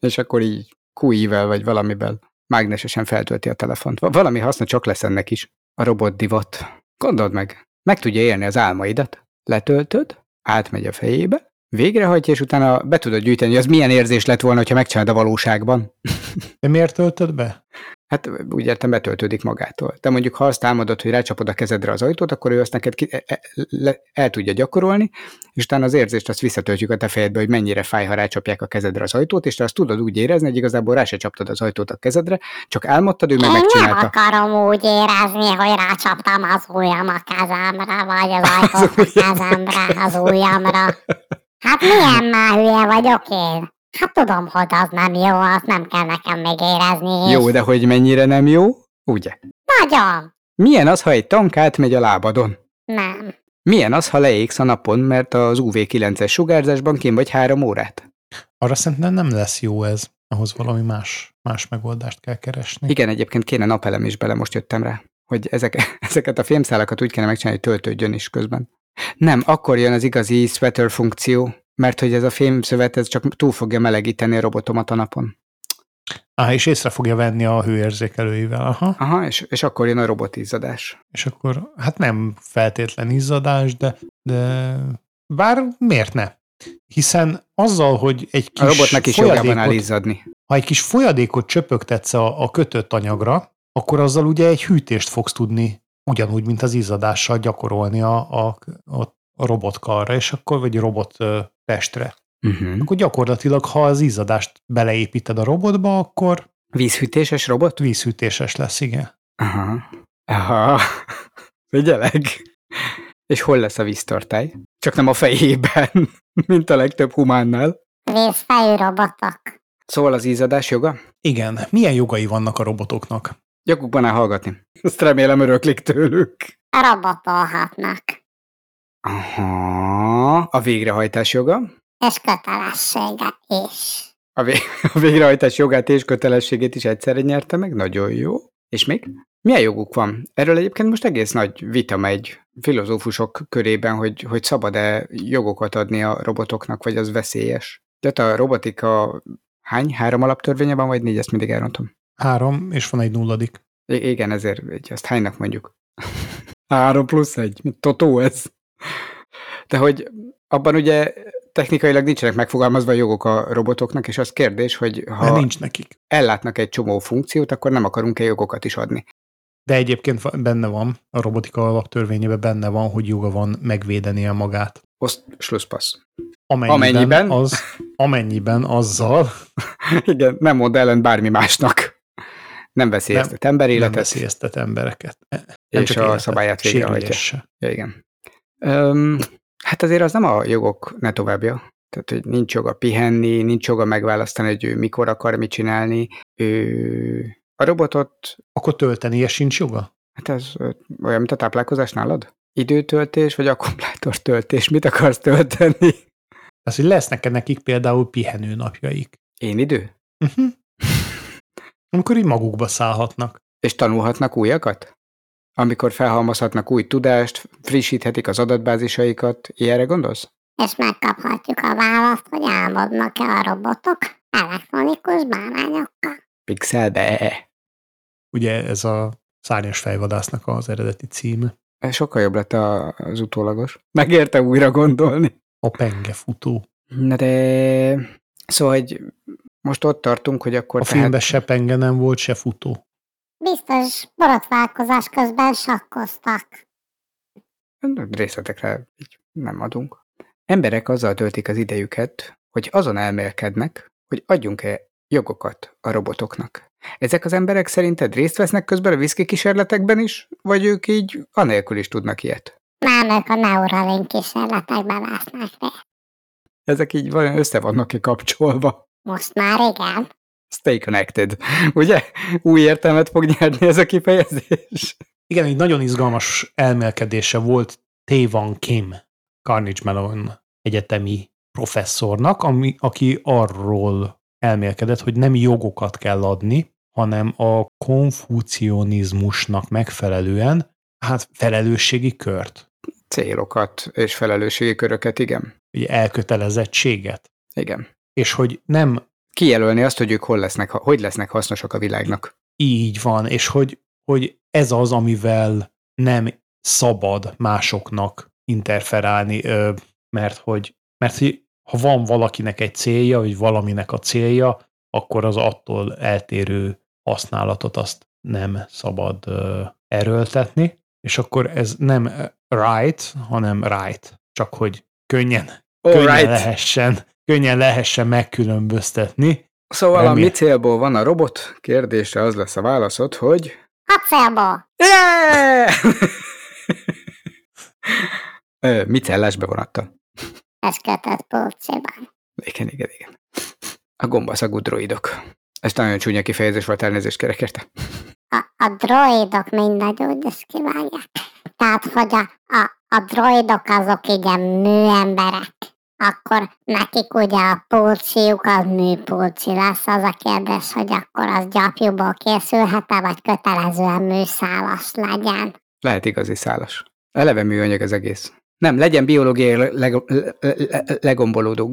És akkor így QI-vel vagy valamivel mágnesesen feltölti a telefont. Valami haszna csak lesz ennek is. A robot divat. Gondold meg, meg tudja élni az álmaidat. Letöltöd, átmegy a fejébe, végrehajtja, és utána be tudod gyűjteni, hogy az milyen érzés lett volna, ha megcsinálod a valóságban. De miért töltöd be? Hát úgy értem, betöltődik magától. Te mondjuk, ha azt támadod, hogy rácsapod a kezedre az ajtót, akkor ő azt neked el tudja gyakorolni, és utána az érzést azt visszatöltjük a te fejedbe, hogy mennyire fáj, ha rácsapják a kezedre az ajtót, és te azt tudod úgy érezni, hogy igazából rá se csaptad az ajtót a kezedre, csak álmodtad, ő meg megcsinálta. Én nem akarom úgy érezni, hogy rácsaptam az ujjam a kezemre, vagy az ajtót a kezemre, az ujjamra. Hát milyen már hülye vagyok én? Hát tudom, hogy az nem jó, azt nem kell nekem még érezni is. Jó, de hogy mennyire nem jó, ugye? Nagyon. Milyen az, ha egy tank átmegy a lábadon? Nem. Milyen az, ha leégsz a napon, mert az UV9-es sugárzásban kint vagy 3 órát? Arra szerintem nem lesz jó ez. Ahhoz valami más megoldást kell keresni. Igen, egyébként kéne napelem is bele, most jöttem rá, hogy ezeket a fémszálakat úgy kéne megcsinálni, hogy töltődjön is közben. Nem, akkor jön az igazi sweater funkció, mert hogy ez a fémszövet, ez csak túl fogja melegíteni a robotomat a napon. És észre fogja venni a hőérzékelőivel. Aha, és akkor jön a robotizzadás. És akkor, hát nem feltétlen izzadás, de bár miért ne? Hiszen azzal, hogy egy kis a robotnak is jogában áll izzadni. Ha egy kis folyadékot csöpögtetsz a kötött anyagra, akkor azzal ugye egy hűtést fogsz tudni ugyanúgy, mint az izzadással gyakorolni a robotkarra, és akkor, vagy robot testre. Akkor gyakorlatilag, ha az izzadást beleépíted a robotba, akkor... Vízhűtéses robot? Vízhűtéses lesz, igen. Aha. Figyelek. És hol lesz a víztartály? Csak nem a fejében, mint a legtöbb humánnál. Vízfejű robotok. Szóval az ízadás joga? Igen. Milyen jogai vannak a robotoknak? Jogukban áll hallgatni. Ezt remélem öröklik tőlük. Robotolhatnak. Aha. A végrehajtás joga? És kötelessége is. A végrehajtás jogát és kötelességét is egyszerre nyerte meg? Nagyon jó. És még? Milyen joguk van? Erről egyébként most egész nagy vita megy filozófusok körében, hogy szabad-e jogokat adni a robotoknak, vagy az veszélyes. Tehát a robotika hány? 3 alaptörvénye van, vagy 4? Ezt mindig elrontom. 3, és van egy nulladik. Igen, ezért ezt hánynak mondjuk? 3+1. Totó ez. De hogy abban ugye technikailag nincsenek megfogalmazva a jogok a robotoknak, és az kérdés, hogy ha nincs nekik. Ellátnak egy csomó funkciót, akkor nem akarunk-e jogokat is adni. De egyébként benne van, a robotika alaptörvényében benne van, hogy joga van megvédenie magát. Azt Schlusspassz. Amennyiben? Amennyiben azzal. Igen, nem mond ellen bármi másnak. Nem veszélyeztet emberéletet. Nem veszélyeztet embereket. Nem csak a szabályát végrehajtja. Ja, igen. Hát azért az nem a jogok ne továbbja. Tehát, hogy nincs joga pihenni, nincs joga megválasztani, hogy ő mikor akar mit csinálni. Ő a robotot... Akkor töltenie sincs joga? Hát ez olyan, mint a táplálkozás nálad? Időtöltés, vagy akkumulátortöltés? Mit akarsz tölteni? Az, hogy lesz neked nekik például pihenő napjaik. Én idő? Uh-huh. Amikor így magukba szállhatnak. És tanulhatnak újakat? Amikor felhalmozhatnak új tudást, frissíthetik az adatbázisaikat, ilyenre gondolsz? És megkaphatjuk a választ, hogy álmodnak-e a robotok elektronikus bárányokkal. Pixelbe! Ugye ez a szárnyas fejvadásznak az eredeti címe. Sokkal jobb lett az utólagos. Megérte újra gondolni. A pengefutó. Na de... Szóval, hogy most ott tartunk, hogy akkor... A filmben se penge nem volt, se futó. Biztos borotválkozás közben sakkoztak. Részletekre nem adunk. Emberek azzal töltik az idejüket, hogy azon elmélkednek, hogy adjunk-e jogokat a robotoknak. Ezek az emberek szerinted részt vesznek közben a viszki kísérletekben is, vagy ők így anélkül is tudnak ilyet? Nem, ők a Neuralink kísérletekben vesznek részt. Ezek így valami össze vannak kikapcsolva. Most már igen. Stay connected. Ugye? Új értelmet fog nyerni ez a kifejezés. Igen, egy nagyon izgalmas elmélkedése volt Tévan Kim, Carnegie Mellon egyetemi professzornak, aki arról elmélkedett, hogy nem jogokat kell adni, hanem a konfucionizmusnak megfelelően felelősségi kört. Célokat és felelősségi köröket, igen. Ugye elkötelezettséget. Igen. És hogy nem kijelölni azt, hogy ők hogy lesznek hasznosak a világnak. Így van, és hogy ez az, amivel nem szabad másoknak interferálni, mert hogy ha van valakinek egy célja, vagy valaminek a célja, akkor az attól eltérő használatot azt nem szabad erőltetni, és akkor ez nem right, hanem right, csak hogy könnyen lehessen megkülönböztetni. Szóval mi célból van a robot? Kérdésre az lesz a válaszod, hogy... A célból! Yeah! Mi cellásbe vonattal? Ez kötött polcéban. Igen. A gombaszagú droidok. Ez nagyon csúnya kifejezés volt, elnézést kerekérte. A droidok mindegy úgy is kívánják. Tehát, hogy a droidok azok igen műemberek. Akkor nekik ugye a pulciuk az műpulci lesz. Az a kérdés, hogy akkor az gyapjúból készülhet-e, vagy kötelezően műszálas legyen. Lehet igazi szálas. Eleve műanyag az egész. Nem, legyen biológiai legombolódó.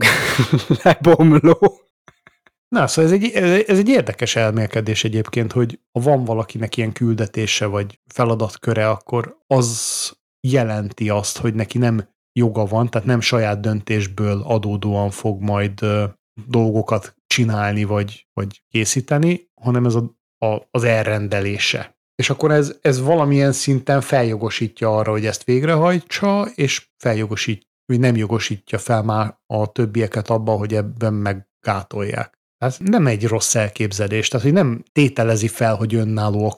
Lebomló. Na, szóval ez egy érdekes elmélkedés egyébként, hogy ha van valakinek ilyen küldetése vagy feladatköre, akkor az jelenti azt, hogy neki nem joga van, tehát nem saját döntésből adódóan fog majd dolgokat csinálni vagy készíteni, hanem ez az elrendelése. És akkor ez valamilyen szinten feljogosítja arra, hogy ezt végrehajtsa, és nem jogosítja fel már a többieket abban, hogy ebben meggátolják. Tehát nem egy rossz elképzelés, tehát hogy nem tételezi fel, hogy önálló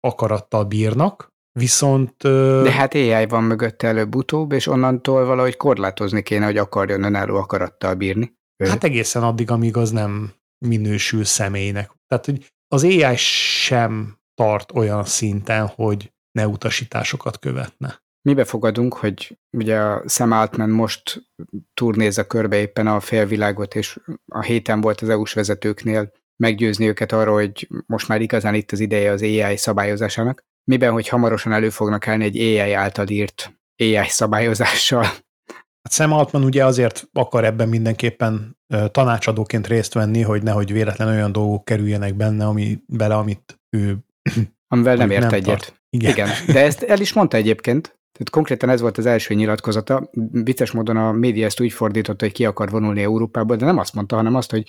akarattal bírnak, Viszont... De hát AI van mögötte előbb-utóbb, és onnantól valahogy korlátozni kéne, hogy akarjon önálló akarattal bírni. Hát egészen addig, amíg az nem minősül személynek. Tehát, hogy az AI sem tart olyan szinten, hogy ne utasításokat követne. Mi befogadunk, hogy ugye a Sam Altman most turnéz a körbe éppen a félvilágot, és a héten volt az EU-s vezetőknél meggyőzni őket arról, hogy most már igazán itt az ideje az AI szabályozásának. Miben, hogy hamarosan elő fognak állni egy AI által írt AI szabályozással. Hát Sam Altman ugye azért akar ebben mindenképpen tanácsadóként részt venni, hogy nehogy véletlenül olyan dolgok kerüljenek benne, amit ő... Amivel nem ért egyet. Igen. De ezt el is mondta egyébként. Tehát konkrétan ez volt az első nyilatkozata. Vicces módon a média ezt úgy fordította, hogy ki akar vonulni Európából, de nem azt mondta, hanem azt, hogy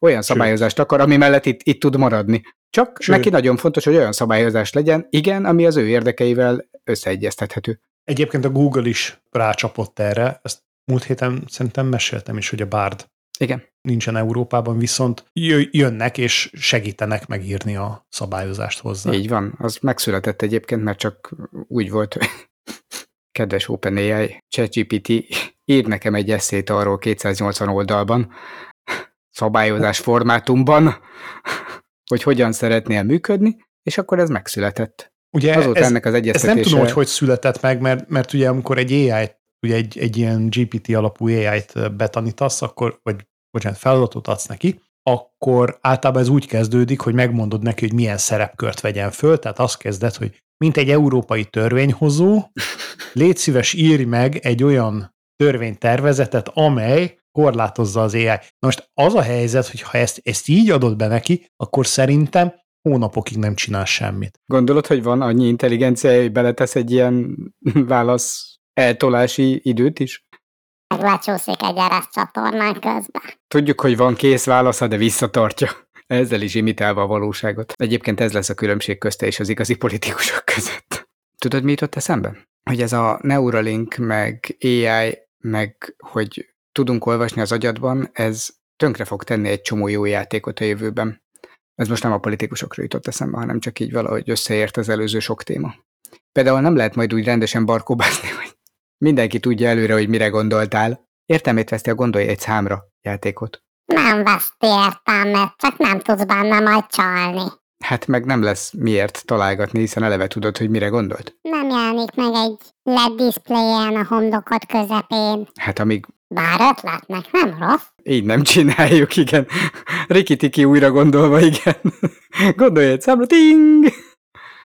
olyan szabályozást akar, ami mellett itt tud maradni. Csak neki nagyon fontos, hogy olyan szabályozás legyen, igen, ami az ő érdekeivel összeegyeztethető. Egyébként a Google is rácsapott erre. Ezt múlt héten szerintem meséltem is, hogy a Bard igen. nincsen Európában, viszont jönnek és segítenek megírni a szabályozást hozzá. Így van, az megszületett egyébként, mert csak úgy volt, kedves OpenAI, ChatGPT, írd nekem egy esszét arról 280 oldalban, szabályozás formátumban, hogy hogyan szeretnél működni, és akkor ez megszületett. Ugye azóta ennek az egyeztetése... Ezt nem tudom, hogy született meg, mert ugye amikor egy AI-t, ugye egy ilyen GPT alapú AI-t betanítasz, akkor, vagy bocsánat, feladatot adsz neki, akkor általában ez úgy kezdődik, hogy megmondod neki, hogy milyen szerepkört vegyen föl, tehát azt kezded, hogy mint egy európai törvényhozó, légy szíves, írj meg egy olyan törvénytervezetet, amely korlátozza az AI. Na most az a helyzet, hogy ha ezt így adod be neki, akkor szerintem hónapokig nem csinál semmit. Gondolod, hogy van annyi intelligencia, hogy beletesz egy ilyen válasz eltolási időt is? Meglátsúszik egy ereszt csatornán közben. Tudjuk, hogy van kész válasza, de visszatartja. Ezzel is imitálva a valóságot. Egyébként ez lesz a különbség közte és az igazi politikusok között. Tudod, mi jutott eszembe? Hogy ez a Neuralink, meg AI, meg hogy tudunk olvasni az agyadban, ez tönkre fog tenni egy csomó jó játékot a jövőben. Ez most nem a politikusokra jutott eszembe, hanem csak így valahogy összeért az előző sok téma. Például nem lehet majd úgy rendesen barkóbászni, hogy mindenki tudja előre, hogy mire gondoltál. Értelmét veszti a gondolj egy számra játékot. Nem veszti értelmet, csak nem tudsz benne majd csalni. Hát meg nem lesz miért találgatni, hiszen eleve tudod, hogy mire gondolt. Nem jelenik meg egy LED displayen a homdokod közepén. Hát amíg... Bár ötletnek nem rossz. Így nem csináljuk, igen. Rikitiki újra gondolva, igen. Gondolj egy számra, ting!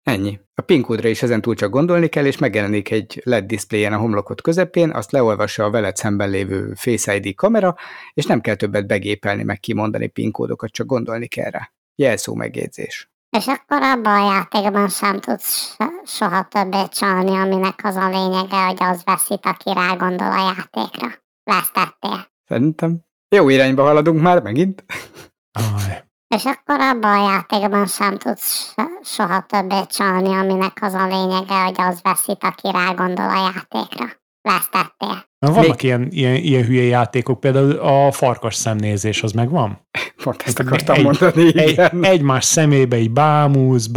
Ennyi. A PIN kódra is ezentúl csak gondolni kell, és megjelenik egy LED diszpléjen a homlokod közepén, azt leolvassa a veled szemben lévő Face ID kamera, és nem kell többet begépelni, meg kimondani PIN kódokat, csak gondolni kell rá. Jelszó megjegyzés. És akkor abban a játékban sem tudsz soha többet csalni, aminek az a lényege, hogy az veszít, aki rá gondol a játékra. Vesztettél. Szerintem jó irányba haladunk már megint. Aj. És akkor abban a játékban sem tudsz soha többet csalni, aminek az a lényege, hogy az veszít, aki rá gondol a játékra. Vesztettél. Na, vannak ilyen hülye játékok, például a farkas szemnézés, az megvan? Pont ezt akartam mondani, igen. Egymás szemébe így bámulsz,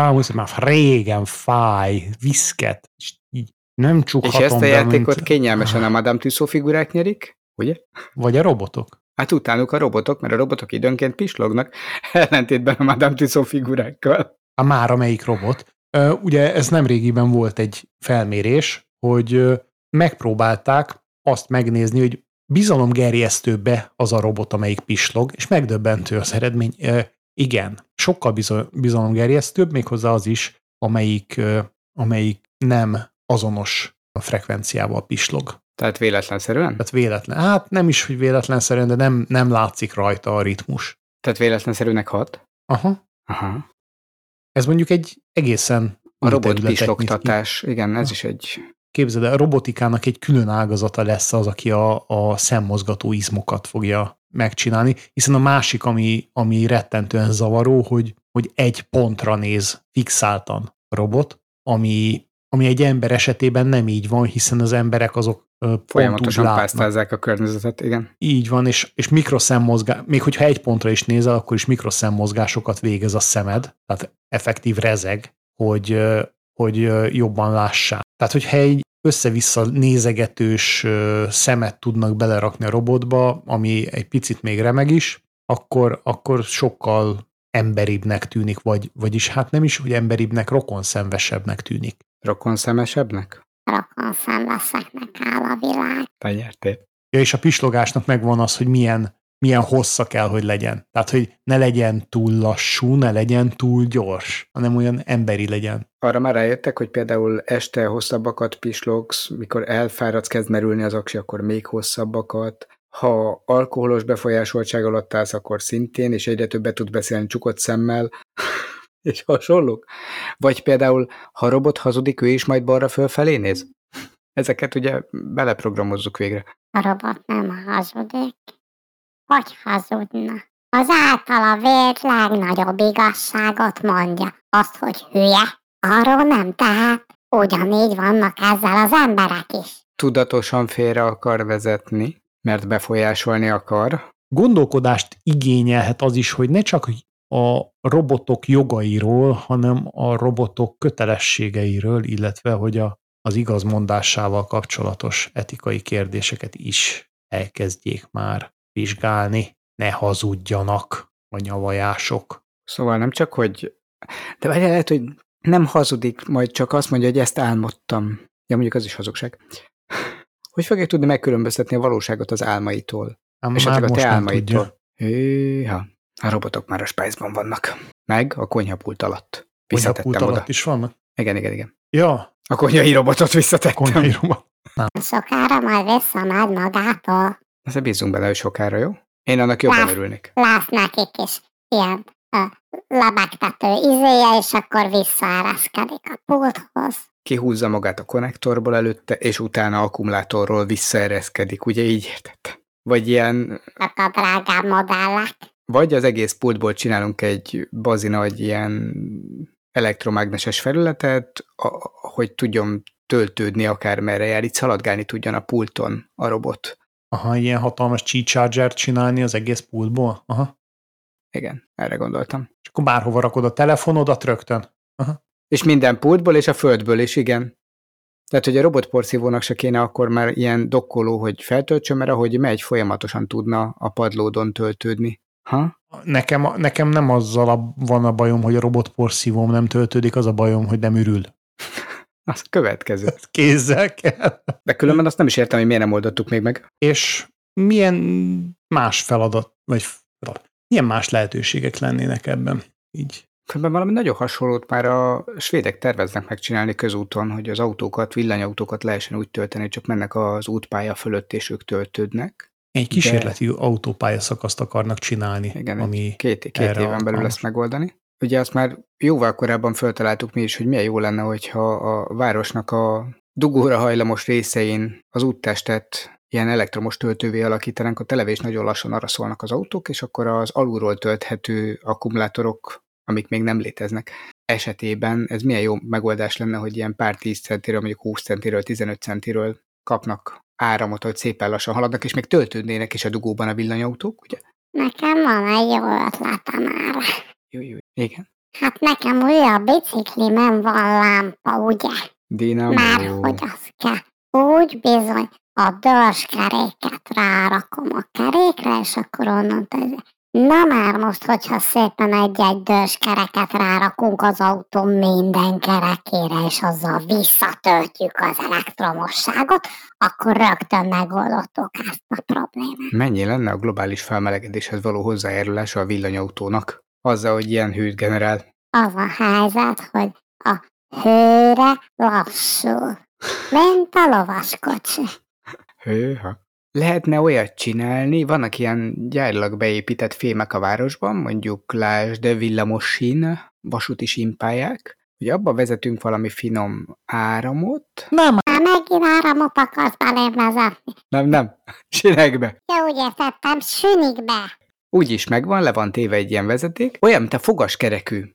már régen fáj, viszket, és így nem csukhatom. És ezt a játékot kényelmesen a Madame Tussauds figurák nyerik, ugye? Vagy a robotok. Hát utánuk a robotok, mert a robotok időnként pislognak, ellentétben a Madame Tussauds figurákkal. Mára melyik robot? Ugye ez nemrégiben volt egy felmérés, hogy megpróbálták azt megnézni, hogy bizalomgerjesztőbb-e az a robot, amelyik pislog, és megdöbbentő az eredmény. Igen, sokkal bizalomgerjesztőbb, méghozzá az is, amelyik nem azonos a frekvenciával pislog. Tehát véletlenszerűen? Tehát véletlen. Hát nem is, hogy véletlenszerűen, de nem látszik rajta a ritmus. Tehát véletlenszerűnek hat? Aha. Ez mondjuk egy egészen... A robotpislogtatás, igen, ez is egy... Képzeld el, a robotikának egy külön ágazata lesz az, aki a szemmozgató izmokat fogja megcsinálni, hiszen a másik, ami rettentően zavaró, hogy egy pontra néz fixáltan a robot, ami egy ember esetében nem így van, hiszen az emberek azok folyamatosan pásztázzák a környezetet, igen. Így van, és mikroszemmozgás, még hogyha egy pontra is nézel, akkor is mikroszemmozgásokat végez a szemed, tehát effektív rezeg, hogy hogy jobban lássák. Tehát, hogyha egy össze-vissza nézegetős szemet tudnak belerakni a robotba, ami egy picit még remeg is, akkor sokkal emberibbnek tűnik, vagyis hát nem is, hogy emberibbnek, rokonszenvesebbnek tűnik. Rokonszemesebbnek? Rokonszenveseknek áll a világ. Te nyertél. Ja, és a pislogásnak megvan az, hogy milyen hossza kell, hogy legyen. Tehát, hogy ne legyen túl lassú, ne legyen túl gyors, hanem olyan emberi legyen. Arra már rájöttek, hogy például este hosszabbakat pislogsz, mikor elfáradsz, kezd merülni az aksi, akkor még hosszabbakat. Ha alkoholos befolyásoltság alatt állsz, akkor szintén, és egyre többet tud beszélni csukott szemmel, és hasonlók. Vagy például, ha a robot hazudik, ő is majd balra fölfelé néz. Ezeket ugye beleprogramozzuk végre. A robot nem hazudik. Hogy hazudna? Az általa vélt legnagyobb igazságot mondja. Azt, hogy hülye, arról nem, tehát ugyanígy vannak ezzel az emberek is. Tudatosan félre akar vezetni, mert befolyásolni akar. Gondolkodást igényelhet az is, hogy ne csak a robotok jogairól, hanem a robotok kötelességeiről, illetve hogy az igazmondásával kapcsolatos etikai kérdéseket is elkezdjék már vizsgálni, ne hazudjanak a nyavajások. Szóval nem csak, hogy... De várjál, lehet, hogy nem hazudik, majd csak azt mondja, hogy ezt álmodtam. Ja, mondjuk az is hazugság. Hogy fogják tudni megkülönböztetni a valóságot az álmaitól? Esetleg a te álmaitól. Hűha, a robotok már a spájzban vannak. Meg a konyhapult alatt. Visszatettem oda. Konyhapult alatt is vannak? Igen. Ja. A konyhai robotot visszatettem. Konyhai robot. Sokára majd visszamágy magától. Ezzel bízzunk bele, hogy sokára, jó? Én annak jobban örülnék. Lász nekik is ilyen lebegtető izéje, és akkor visszaereszkedik a pulthoz. Kihúzza magát a konnektorból előtte, és utána akkumulátorról visszaereszkedik, ugye így értette? Vagy ilyen... A drágább modellek. Vagy az egész pultból csinálunk egy bazinagy ilyen elektromágneses felületet, hogy tudjon töltődni akármerre jár, így szaladgálni tudjon a pulton a robot. Aha, ilyen hatalmas G-chargert csinálni az egész pultból? Aha. Igen, erre gondoltam. És akkor bárhova rakod a telefonodat rögtön? Aha. És minden pultból, és a földből is, igen. Tehát, hogy a robotporszívónak se kéne akkor már ilyen dokkoló, hogy feltöltsön, mert ahogy megy, folyamatosan tudna a padlódon töltődni. Ha? Nekem nem azzal van a bajom, hogy a robotporszívóm nem töltődik, az a bajom, hogy nem ürül. Az következő. Kézzel kell. De különben azt nem is értem, hogy miért nem oldottuk még meg. És milyen más feladat, vagy milyen más lehetőségek lennének ebben? Így. Különben valami nagyon hasonlót már a svédek terveznek megcsinálni közúton, hogy az autókat, villanyautókat lehessen úgy tölteni, csak mennek az útpálya fölött, és ők töltődnek. Egy kísérleti autópályaszakaszt akarnak csinálni. Igen, ami két éven belül lesz megoldani. Ugye azt már jóval korábban föltaláltuk mi is, hogy milyen jó lenne, hogyha a városnak a dugóra hajlamos részein az úttestet ilyen elektromos töltővé alakítanánk, a televés nagyon lassan arra szólnak az autók, és akkor az alulról tölthető akkumulátorok, amik még nem léteznek, esetében ez milyen jó megoldás lenne, hogy ilyen pár 10 centiről, mondjuk 20 centiről, 15 centiről kapnak áramot, hogy szépen lassan haladnak, és még töltődnének is a dugóban a villanyautók, ugye? Nekem van egy jó ötletem arra. Jó, igen. Hát nekem újabb biciklimen van lámpa, ugye? Dinamo. Márhogy az kell. Úgy bizony, a dörzskeréket rárakom a kerékre, és akkor onnan tőle. Na már most, hogyha szépen egy-egy dörzskereket rárakunk az autó minden kerekére, és azzal visszatöltjük az elektromosságot, akkor rögtön megoldottuk ezt a problémát. Mennyi lenne a globális felmelegedéshez való hozzájárulása a villanyautónak? Azzal, hogy ilyen hőt generál? Az a helyzet, hogy a hőre lassul, mint a lovaskocsi. Hőha. Lehetne olyat csinálni, vannak ilyen gyárilag beépített fémek a városban, mondjuk lásd villamos sín, vasúti sínpályák, hogy abba vezetünk valami finom áramot. Nem, megint áramot akarsz belém vezetni. Nem, sínekbe. Ja, úgy értettem, sínekbe. Úgy is megvan, le van téve egy ilyen vezeték. Olyan, mint a fogaskerekű.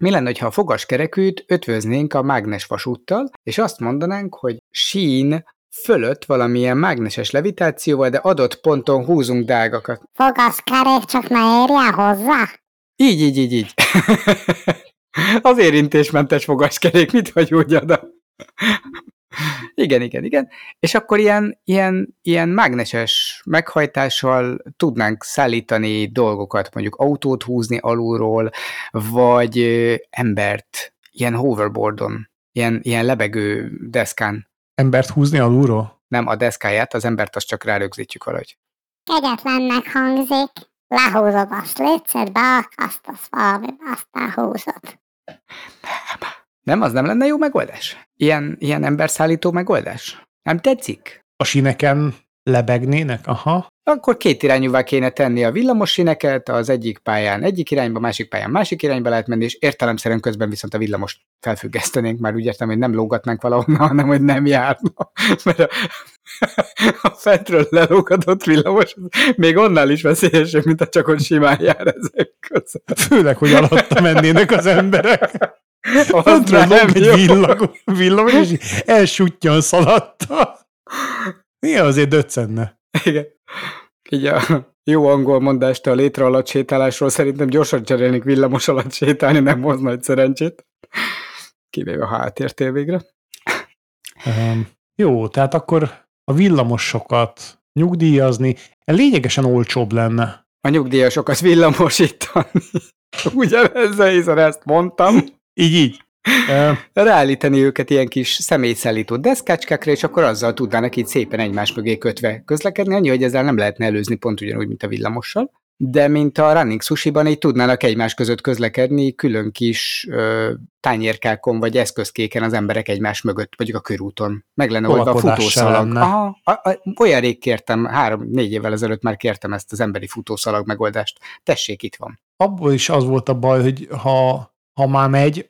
Mi lenne, ha a fogaskerekűt ötvöznénk a mágnes vasúttal, és azt mondanánk, hogy sín fölött valamilyen mágneses levitációval, de adott ponton húzunk dágakat. Fogaskerék, csak ne érjen hozzá? Így. az érintésmentes fogaskerék, mit hagyódjad a... Igen. És akkor ilyen mágneses meghajtással tudnánk szállítani dolgokat, mondjuk autót húzni alulról, vagy embert ilyen hoverboardon, ilyen lebegő deszkán. Embert húzni alulról? Nem, a deszkáját, az embert azt csak rárögzítjük valahogy. Kegyetlennek hangzik, lehúzod a slécet, beakasztasz valami, aztán húzod. Nem, az nem lenne jó megoldás? Ilyen emberszállító megoldás? Nem tetszik? A síneken lebegnének? Aha. Akkor két irányúvá kéne tenni a villamos síneket, az egyik pályán egyik irányba, másik pályán másik irányba lehet menni, és értelemszerűen közben viszont a villamost felfüggesztenénk, már úgy értem, hogy nem lógatnánk valahonnan, hanem hogy nem járna. Mert a fentről lelógatott villamos még onnál is veszélyesebb, mint a csak ott simán jár ezek között. Főleg, hogy alatta mennének az emberek. Fentről lóg egy villamos, és elsuttyan szaladta. Milyen azért döccenne? Igen. Így a jó angol mondást a létre alatt sétálásról szerintem gyorsan cserélnék villamos alatt sétálni, nem hoz nagy szerencsét. Kivéve, ha átértél végre. Jó, tehát akkor a villamosokat nyugdíjazni lényegesen olcsóbb lenne. A nyugdíjasokat villamosítani. Ugyanezzel, hiszen ezt mondtam. Így. Ráállítani őket ilyen kis személyszállító deszkácskákra, és akkor azzal tudnának így szépen egymás mögé kötve közlekedni, annyi, hogy ezzel nem lehetne előzni pont ugyanúgy, mint a villamossal, de mint a Running Sushiban így tudnának egymás között közlekedni külön kis tányérkákon vagy eszközkéken az emberek egymás mögött, mondjuk a körúton. Meg lenne oldva a futószalag. Aha, olyan rég kértem, 3-4 évvel ezelőtt már kértem ezt az emberi futószalag megoldást. Tessék, itt van. Abból is az volt a baj, hogy ha már megy,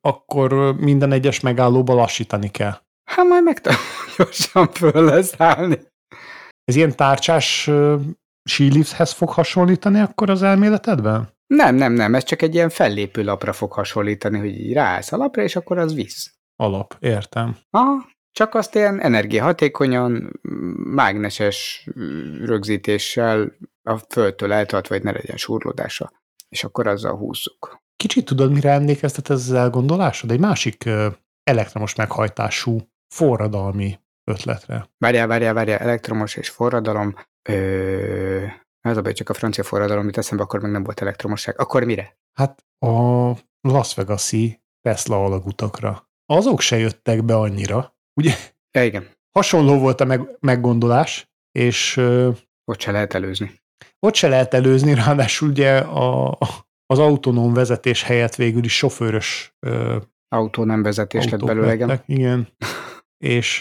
akkor minden egyes megállóba lassítani kell. Hát majd megtanulom, gyorsan föl lesz állni. Ez ilyen tárcsás sílipszhez fog hasonlítani akkor az elméletedben? Nem, ez csak egy ilyen fellépő lapra fog hasonlítani, hogy ráállsz a lapra, és akkor az visz. Alap, értem. Aha, csak azt ilyen energiahatékonyan, mágneses rögzítéssel a földtől eltartva, hogy ne legyen súrlódása, és akkor azzal húzzuk. Kicsit tudod, mire emlékeztet ez az elgondolásod? Egy másik elektromos meghajtású forradalmi ötletre. Várjál, elektromos és forradalom. Az a baj, csak a francia forradalom jut eszembe, akkor meg nem volt elektromosság. Akkor mire? Hát a Las Vegas-i Tesla alagutakra. Azok se jöttek be annyira, ugye? Ja, igen. Hasonló volt a meggondolás, és... ott se lehet előzni. Ráadásul ugye az autonóm vezetés helyett végül is sofőrös autó nem vezetés lett belőle. Igen. És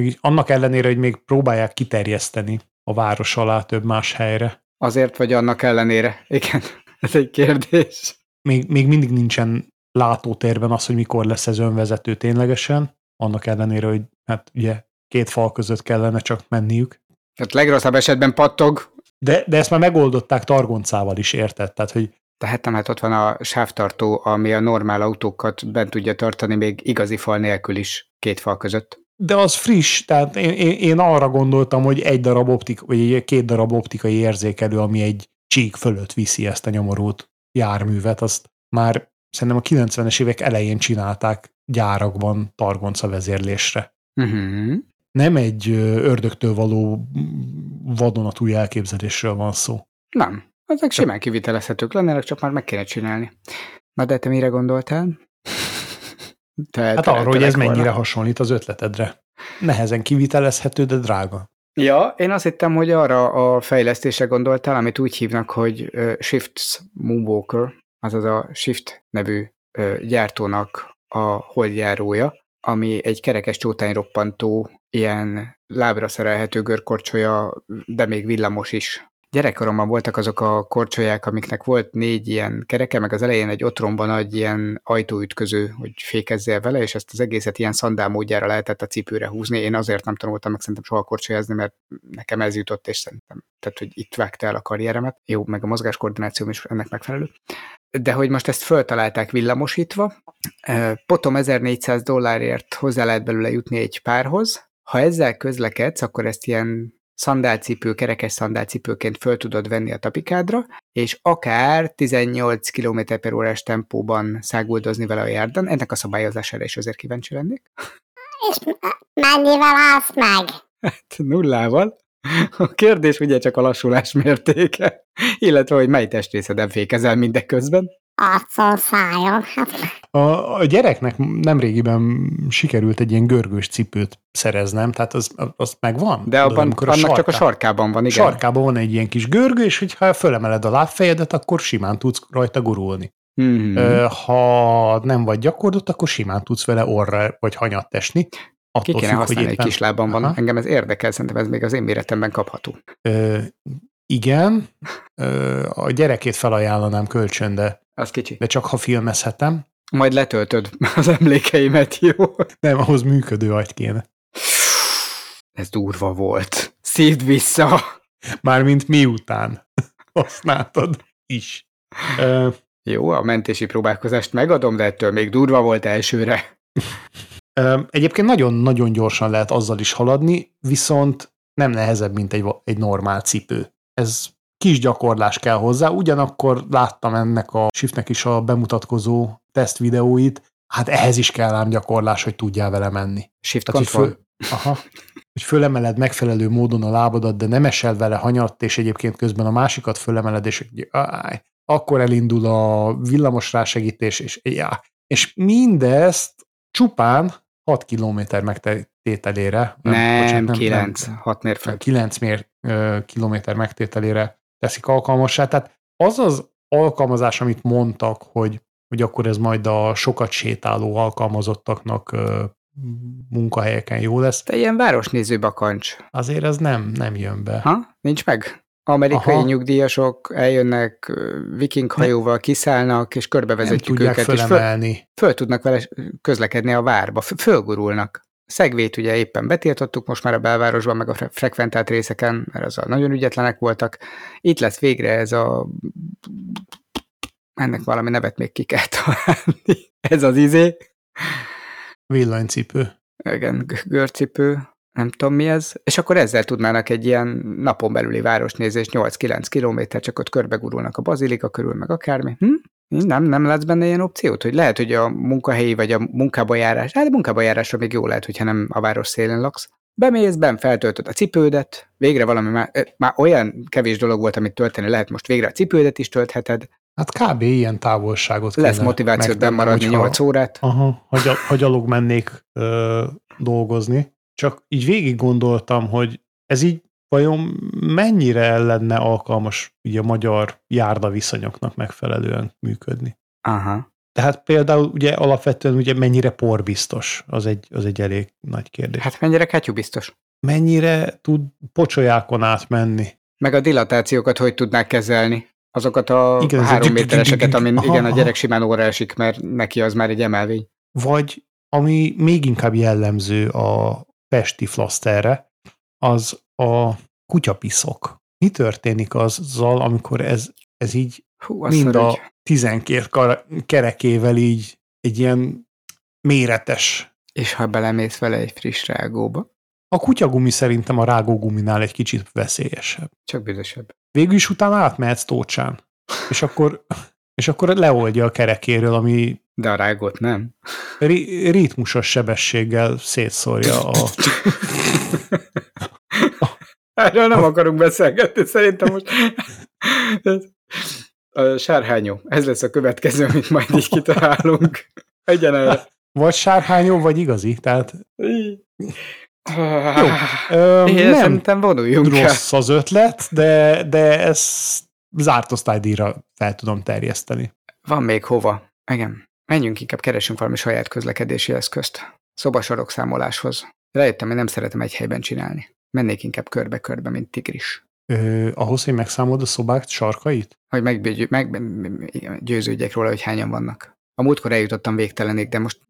még annak ellenére, hogy még próbálják kiterjeszteni a város alá több más helyre. Azért vagy annak ellenére? Igen, ez egy kérdés. Még mindig nincsen látótérben az, hogy mikor lesz ez önvezető ténylegesen, annak ellenére, hogy hát ugye 2 fal között kellene csak menniük. Tehát legrosszabb esetben pattog. De ezt már megoldották targoncával is, érted? Tehát, hogy Tehát ott van a sávtartó, ami a normál autókat bent tudja tartani még igazi fal nélkül is 2 fal között. De az friss, tehát én arra gondoltam, hogy két darab optikai érzékelő, ami egy csík fölött viszi ezt a nyomorult járművet, azt már szerintem a 90-es évek elején csinálták gyárakban targonca vezérlésre. Uh-huh. Nem egy ördögtől való vadonatúj elképzelésről van szó. Nem. Ezek simán kivitelezhetők lennének, csak már meg kéne csinálni. Na de te mire gondoltál? Hát arra, hogy ez mennyire hasonlít az ötletedre. Nehezen kivitelezhető, de drága. Ja, én azt hittem, hogy arra a fejlesztésre gondoltál, amit úgy hívnak, hogy Shift Moonwalker, azaz a Shift nevű gyártónak a holdjárója, ami egy kerekes csótányroppantó, ilyen lábra szerelhető görkorcsolya, de még villamos is. Gyerekkoromban voltak azok a korcsolyák, amiknek volt 4 ilyen kereke, meg az elején egy otromba nagy ilyen ajtóütköző, hogy fékezzél vele, és ezt az egészet ilyen szandál módjára lehetett a cipőre húzni. Én azért nem tanultam meg szerintem soha korcsolyázni, mert nekem ez jutott, és szerintem, tehát, hogy itt vágta el a karrieremet. Jó, meg a mozgáskoordinációm is ennek megfelelő. De hogy most ezt föltalálták villamosítva, potom $1400 hozzá lehet belőle jutni egy párhoz. Ha ezzel közlekedsz, akkor ezt ilyen szandálcipő, kerekes szandálcipőként föl tudod venni a tapikádra, és akár 18 km/h tempóban száguldozni vele a járdán. Ennek a szabályozására is azért kíváncsi lennék. És mennyivel állsz meg? Hát nullával. A kérdés ugye csak a lassulás mértéke, illetve hogy mely testrészeden fékezel mindeközben. Arcon, szájon. A gyereknek nemrégiben sikerült egy ilyen görgős cipőt szereznem, tehát az megvan. De annak csak a sarkában van, igen. Sarkában van egy ilyen kis görgő, és hogyha fölemeled a lábfejedet, akkor simán tudsz rajta gurulni. Ha nem vagy gyakorlott, akkor simán tudsz vele orra vagy hanyat esni. Ki kéne használni, hogy egy kislábban van. Aha. Engem ez érdekel, szerintem ez még az én méretemben kapható. Igen. A gyerekét felajánlanám kölcsön, de az kicsi. De csak ha filmezhetem. Majd letöltöd az emlékeimet, jó? Nem, ahhoz működő agy kéne. Ez durva volt. Szívd vissza! Mármint miután használtad is. Jó, a mentési próbálkozást megadom, de ettől még durva volt elsőre. Egyébként nagyon-nagyon gyorsan lehet azzal is haladni, viszont nem nehezebb, mint egy normál cipő. Ez kis gyakorlás kell hozzá, ugyanakkor láttam ennek a Shiftnek is a bemutatkozó tesztvideóit, hát ehhez is kell ám gyakorlás, hogy tudjál vele menni. Shift control. Hogy fölemeled megfelelő módon a lábadat, de nem esel vele hanyat, és egyébként közben a másikat fölemeled, és akkor elindul a villamos rásegítés, és mindezt csupán 6 kilométer megtételére. Nem, 9, 6 mérföld. 9 kilométer megtételére teszik alkalmassá. Tehát az az alkalmazás, amit mondtak, hogy akkor ez majd a sokat sétáló alkalmazottaknak munkahelyeken jó lesz. Te ilyen városnéző bakancs. Azért ez nem jön be. Ha? Nincs meg? Amerikai nyugdíjasok eljönnek, viking hajóval kiszállnak, és körbevezetjük őket, fölemelni. És föl tudnak vele közlekedni a várba, fölgurulnak. Szegvét ugye éppen betiltottuk most már a belvárosban, meg a frekventált részeken, mert azzal nagyon ügyetlenek voltak. Itt lesz végre ez a... Ennek valami nevet még ki kell találni. Ez az izé. Villanycipő. Igen, görcipő. Nem tudom mi ez, és akkor ezzel tudnának egy ilyen napon belüli városnézés, 8-9 kilométer, csak ott körbegurulnak a bazilika körül, meg akármi. Nem látsz benne ilyen opciót, hogy lehet, hogy a munkahelyi vagy a munkába járás, hát a munkába járásra még jó lehet, hogyha nem a város szélén laksz. Bemész, feltöltöd a cipődet, végre valami már olyan kevés dolog volt, amit tölteni lehet, most végre a cipődet is töltheted. Hát kb. Ilyen távolságot kéne. Lesz motivációt bennmaradni 8 órát. Ha gyalog mennék dolgozni. Csak így végig gondoltam, hogy ez így vajon mennyire lenne alkalmas ugye a magyar járdaviszonyoknak megfelelően működni. Aha. Tehát például ugye alapvetően ugye mennyire porbiztos, az egy elég nagy kérdés. Hát mennyire ketyúbiztos. Mennyire tud pocsolyákon átmenni. Meg a dilatációkat hogy tudnák kezelni? Azokat a igen, 3 métereseket, amin igen, a gyerek simán óra esik, mert neki az már egy emelvény. Vagy ami még inkább jellemző a pesti flaszterre, az a kutyapiszok. Mi történik azzal, amikor ez így mind a 12 kerekével így egy ilyen méretes. És ha belemész vele egy friss rágóba? A kutyagumi szerintem a rágóguminál egy kicsit veszélyesebb. Csak büdösebb. Végül is utána átmehetsz tócsán. És akkor leoldja a kerekéről, ami... De a rágot nem. Ritmusos sebességgel szétszórja a... Erről nem akarunk beszélgetni, szerintem most... A sárhányó. Ez lesz a következő, amit majd így kitalálunk. Egyenelre. Vagy sárhányó, vagy igazi, tehát... Jó. Szerintem vonuljunk rossz el. Az ötlet, de ezt zárt osztálydíjra fel tudom terjeszteni. Van még hova. Igen. Menjünk inkább, keresünk valami saját közlekedési eszközt. Szobasorok számoláshoz. Rájöttem, hogy nem szeretem egy helyben csinálni. Mennék inkább körbe-körbe, mint tigris. Ahhoz, hogy megszámold a szobák sarkait? Hogy meggyőződjek róla, hogy hányan vannak. A múltkor eljutottam végtelenig, de most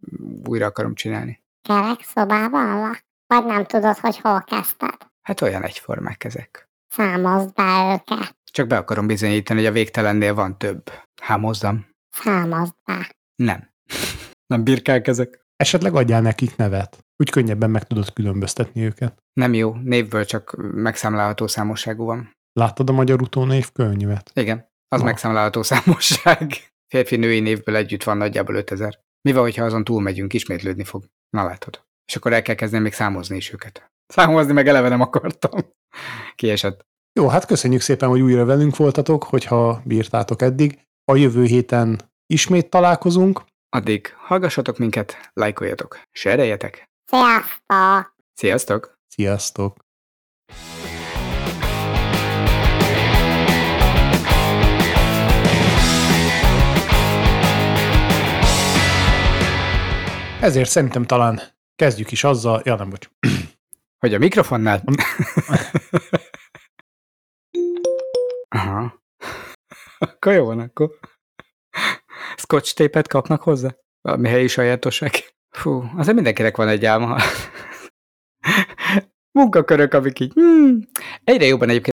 újra akarom csinálni. Kerek szobában? Vagy nem tudod, hogy hol kezdted? Hát olyan egyformák ezek. Számozd be őket. Csak be akarom bizonyítani, hogy a végtelennél van több. Hámozzam. Számozd be. Nem. Nem birkálk ezek. Esetleg adjál nekik nevet. úgy könnyebben meg tudod különböztetni őket. Nem jó, névből csak megszámlálható számosságú van. Láttad a magyar utónévkönyvet? Igen, az megszámlálható számosság. Férfi-női névből együtt van nagyjából 5000. Mi van, hogyha azon túlmegyünk, ismétlődni fog? Na látod. És akkor el kell kezdeni még számozni is őket. Számozni meg eleve nem akartam. Kiesett. Jó, hát köszönjük szépen, hogy újra velünk voltatok, hogyha bírtátok eddig. A jövő héten ismét találkozunk. Addig hallgassatok minket, lájkoljatok, sereljetek. Sziasztok! Sziasztok! Sziasztok! Ezért szerintem talán kezdjük is azzal, nem bocs. Hogy a mikrofonnál? Aha. Akkor jó van, akkor. Scotch tépet kapnak hozzá? Valami helyi sajátosság. Fú, azért mindenkinek van egy álma. Munkakörök, amik így. Egyre jobban egyébként.